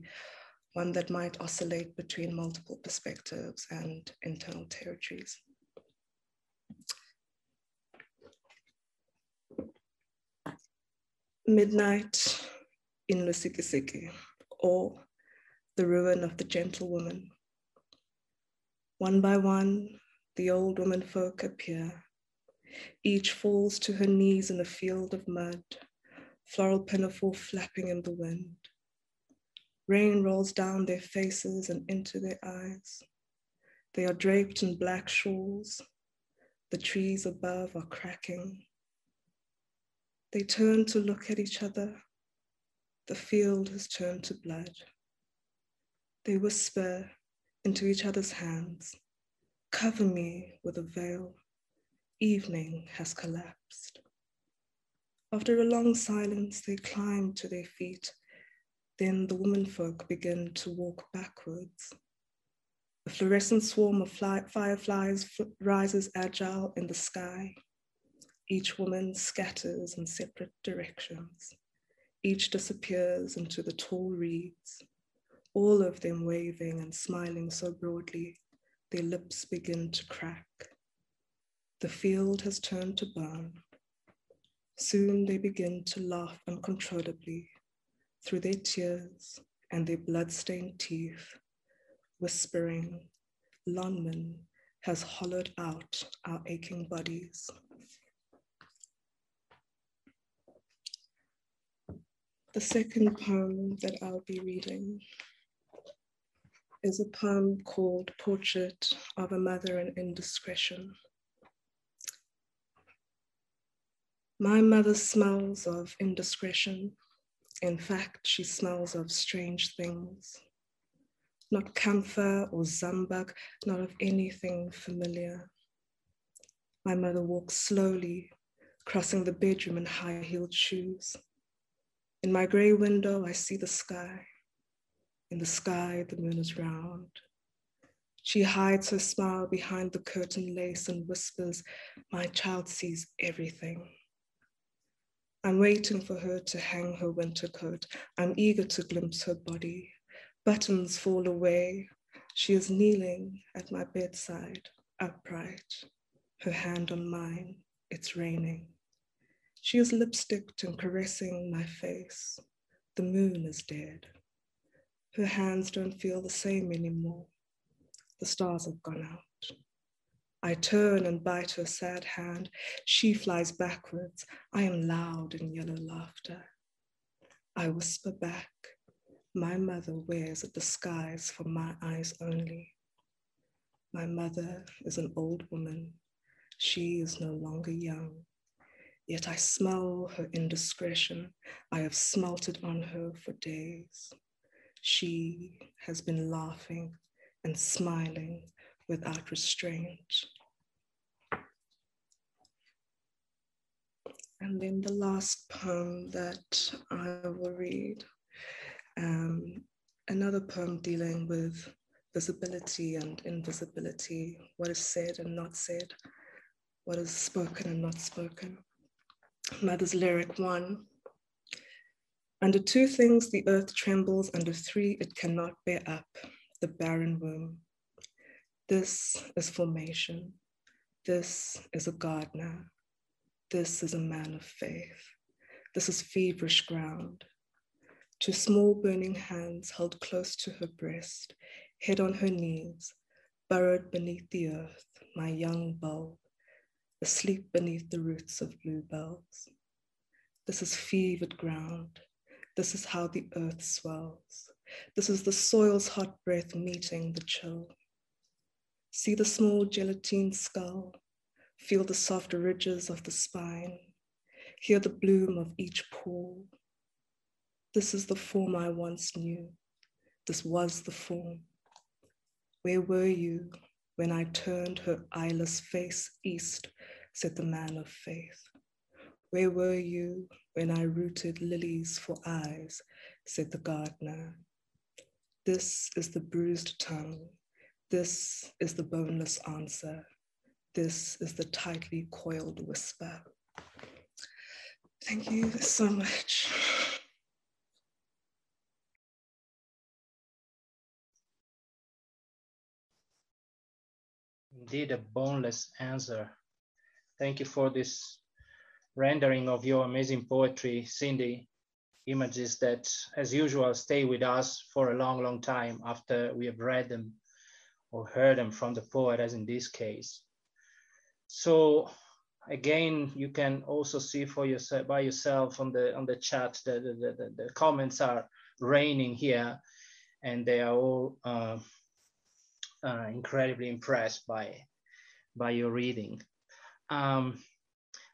one that might oscillate between multiple perspectives and internal territories. Midnight in Lusikisiki, or The Ruin of the Gentlewoman. One by one, the old woman folk appear. Each falls to her knees in a field of mud, floral pinafore flapping in the wind. Rain rolls down their faces and into their eyes. They are draped in black shawls. The trees above are cracking. They turn to look at each other. The field has turned to blood. They whisper into each other's hands, cover me with a veil. Evening has collapsed. After a long silence, they climb to their feet. Then the womenfolk begin to walk backwards. A fluorescent swarm of fly, fireflies f rises agile in the sky. Each woman scatters in separate directions. Each disappears into the tall reeds, all of them waving and smiling so broadly, their lips begin to crack. The field has turned to burn. Soon they begin to laugh uncontrollably through their tears and their blood-stained teeth, whispering, Lonmin has hollowed out our aching bodies. The second poem that I'll be reading is a poem called Portrait of a Mother in Indiscretion. My mother smells of indiscretion. In fact, she smells of strange things. Not camphor or zambak, not of anything familiar. My mother walks slowly, crossing the bedroom in high-heeled shoes. In my gray window, I see the sky. In the sky, the moon is round. She hides her smile behind the curtain lace and whispers, my child sees everything. I'm waiting for her to hang her winter coat. I'm eager to glimpse her body. Buttons fall away. She is kneeling at my bedside, upright, her hand on mine. It's raining. She is lipsticked and caressing my face. The moon is dead. Her hands don't feel the same anymore. The stars have gone out. I turn and bite her sad hand. She flies backwards. I am loud in yellow laughter. I whisper back. My mother wears a disguise for my eyes only. My mother is an old woman. She is no longer young. Yet I smell her indiscretion. I have smelt it on her for days. She has been laughing and smiling without restraint. And then the last poem that I will read, Um, another poem dealing with visibility and invisibility, what is said and not said, what is spoken and not spoken. Mother's Lyric One. Under two things the earth trembles, under three it cannot bear up, the barren womb. This is formation. This is a gardener. This is a man of faith. This is feverish ground. Two small burning hands held close to her breast, head on her knees, burrowed beneath the earth, my young bulb, asleep beneath the roots of bluebells. This is fevered ground. This is how the earth swells. This is the soil's hot breath meeting the chill. See the small gelatine skull, feel the soft ridges of the spine, hear the bloom of each pore. This is the form I once knew. This was the form. Where were you when I turned her eyeless face east, said the man of faith? Where were you when I rooted lilies for eyes, said the gardener? This is the bruised tongue. This is the boneless answer. This is the tightly coiled whisper. Thank you so much. Indeed, a boneless answer. Thank you for this rendering of your amazing poetry, Cindy, images that, as usual, stay with us for a long, long time after we have read them or heard them from the poet, as in this case. So again, you can also see for yourself, by yourself on the on the chat, the, the, the, the comments are raining here, and they are all uh, uh, incredibly impressed by, by your reading. Um,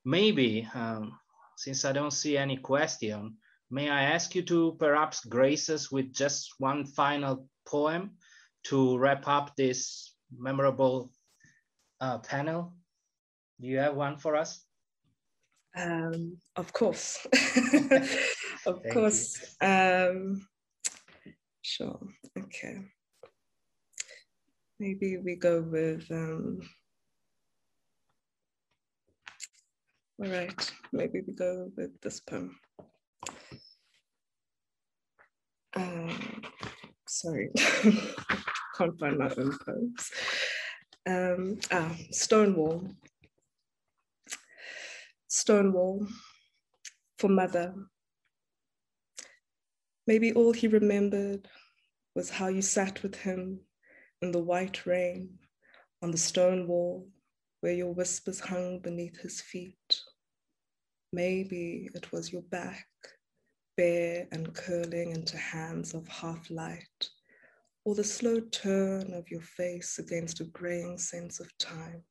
maybe, um, since I don't see any question, may I ask you to perhaps grace us with just one final poem to wrap up this memorable uh, panel? Do you have one for us? Um, of course, of course. Um, sure, okay. Maybe we go with, um, all right, maybe we go with this poem. Um, sorry, can't find my own poems. Um, ah, Stonewall. Stonewall, for mother. Maybe all he remembered was how you sat with him in the white rain on the stone wall where your whispers hung beneath his feet. Maybe it was your back, bare and curling into hands of half light, or the slow turn of your face against a graying sense of time.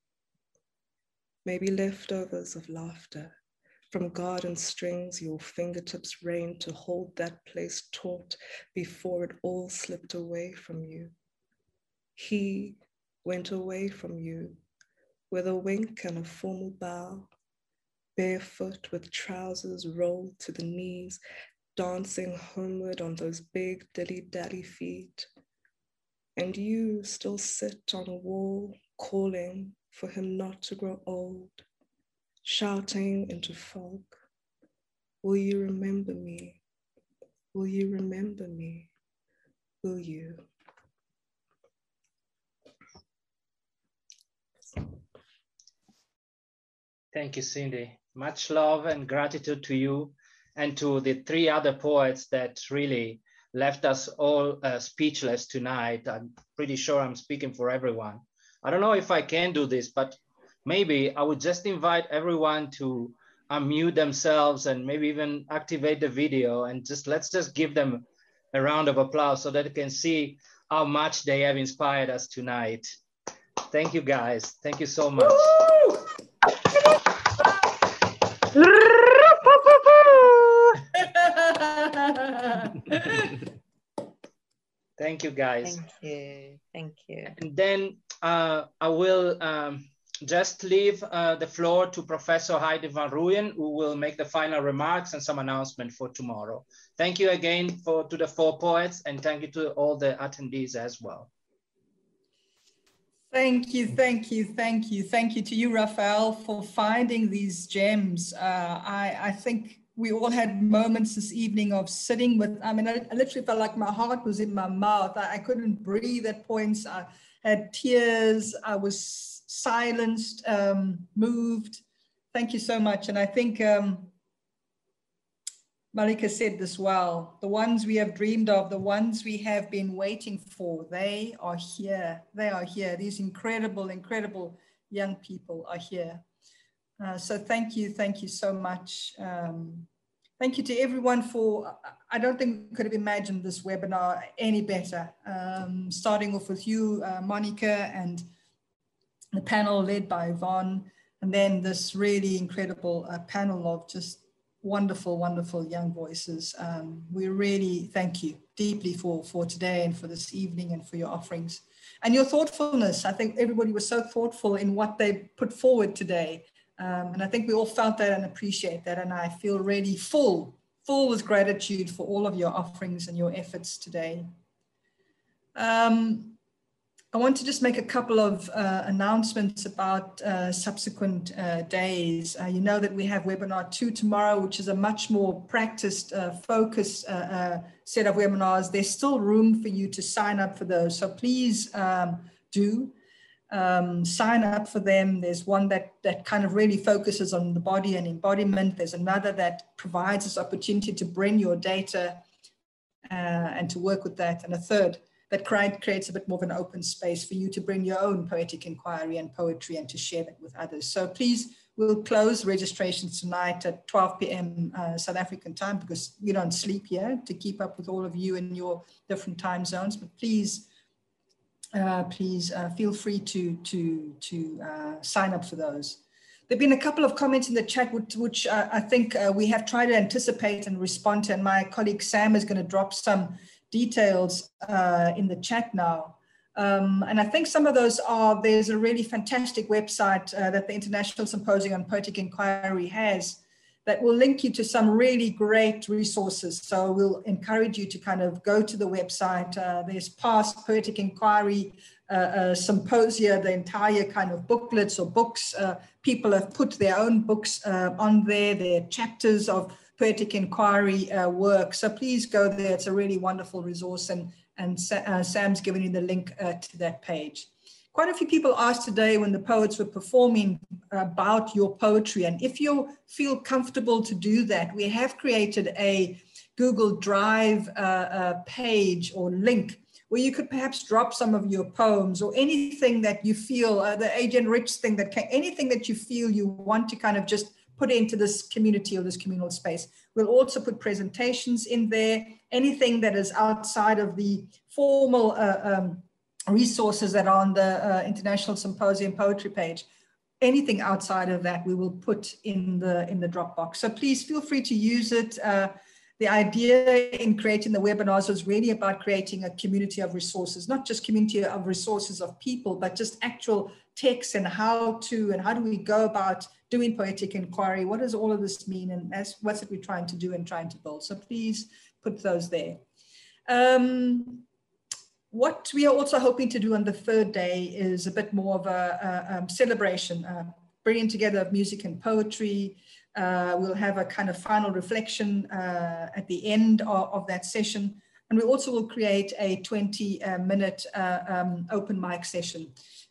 Maybe leftovers of laughter from garden strings, your fingertips rained to hold that place taut before it all slipped away from you. He went away from you with a wink and a formal bow, barefoot with trousers rolled to the knees, dancing homeward on those big dilly-dally feet. And you still sit on a wall calling for him not to grow old, shouting into fog, will you remember me? Will you remember me? Will you? Thank you, Cindy. Much love and gratitude to you and to the three other poets that really left us all uh, speechless tonight. I'm pretty sure I'm speaking for everyone. I don't know if I can do this, but maybe I would just invite everyone to unmute themselves and maybe even activate the video and just let's just give them a round of applause so that you can see how much they have inspired us tonight. Thank you guys. Thank you so much. Thank you guys. Thank you. Thank you. And then Uh, I will um, just leave uh, the floor to Professor Heidi van Rooyen, who will make the final remarks and some announcement for tomorrow. Thank you again for, to the four poets, and thank you to all the attendees as well. Thank you, thank you, thank you. Thank you to you, Raphael, for finding these gems. Uh, I, I think we all had moments this evening of sitting with, I mean, I, I literally felt like my heart was in my mouth. I, I couldn't breathe at points. I, had tears, I was silenced, um, moved. Thank you so much. And I think um, Malika said this well, the ones we have dreamed of, the ones we have been waiting for, they are here, they are here. These incredible, incredible young people are here. Uh, so thank you, thank you so much. Um, thank you to everyone for, I don't think we could have imagined this webinar any better. Um, starting off with you, uh, Monica, and the panel led by Yvonne, and then this really incredible uh, panel of just wonderful, wonderful young voices. Um, we really thank you deeply for, for today and for this evening and for your offerings and your thoughtfulness. I think everybody was so thoughtful in what they put forward today. Um, and I think we all felt that and appreciate that. And I feel really full, full with gratitude for all of your offerings and your efforts today. Um, I want to just make a couple of uh, announcements about uh, subsequent uh, days. Uh, you know that we have webinar two tomorrow, which is a much more practiced, uh, focused uh, uh, set of webinars. There's still room for you to sign up for those. So please um, do. Um, sign up for them. There's one that, that kind of really focuses on the body and embodiment. There's another that provides this opportunity to bring your data uh, and to work with that. And a third that creates a bit more of an open space for you to bring your own poetic inquiry and poetry and to share that with others. So please, we'll close registrations tonight at twelve p m Uh, South African time, because we don't sleep here, to keep up with all of you in your different time zones. But please, Uh, please uh, feel free to, to, to uh, sign up for those. There have been a couple of comments in the chat, which, which uh, I think uh, we have tried to anticipate and respond to, and my colleague Sam is going to drop some details uh, in the chat now. Um, and I think some of those are, there's a really fantastic website uh, that the International Symposium on Poetic Inquiry has that will link you to some really great resources. So we'll encourage you to kind of go to the website. Uh, there's past poetic inquiry uh, uh, symposia, the entire kind of booklets or books. Uh, people have put their own books uh, on there, their chapters of poetic inquiry uh, work. So please go there. It's a really wonderful resource, and, and uh, Sam's given you the link uh, to that page. Quite a few people asked today when the poets were performing about your poetry, and if you feel comfortable to do that, we have created a Google Drive uh, uh, page or link where you could perhaps drop some of your poems or anything that you feel, uh, the Agent Rich thing, that can, anything that you feel you want to kind of just put into this community or this communal space. We'll also put presentations in there, anything that is outside of the formal uh, um, resources that are on the uh, International Symposium Poetry page. Anything outside of that, we will put in the in the Dropbox. So please feel free to use it. Uh, the idea in creating the webinars was really about creating a community of resources, not just community of resources of people, but just actual texts and how to, and how do we go about doing poetic inquiry? What does all of this mean? And that's, what's it we're trying to do and trying to build? So please put those there. Um, What we are also hoping to do on the third day is a bit more of a, a um, celebration, uh, bringing together of music and poetry. Uh, we'll have a kind of final reflection uh, at the end of, of that session. And we also will create a twenty minute uh, um, open mic session.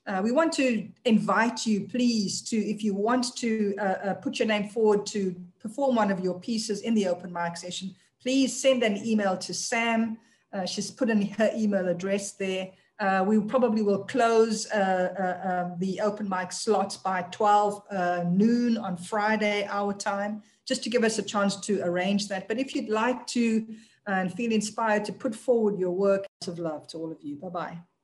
Uh, we want to invite you, please, to, if you want to uh, uh, put your name forward to perform one of your pieces in the open mic session, please send an email to Sam. Uh, she's put in her email address there. Uh, we probably will close uh, uh, uh, the open mic slots by twelve uh, noon on Friday, our time, just to give us a chance to arrange that. But if you'd like to uh, and feel inspired to put forward your work, lots of love to all of you. Bye-bye.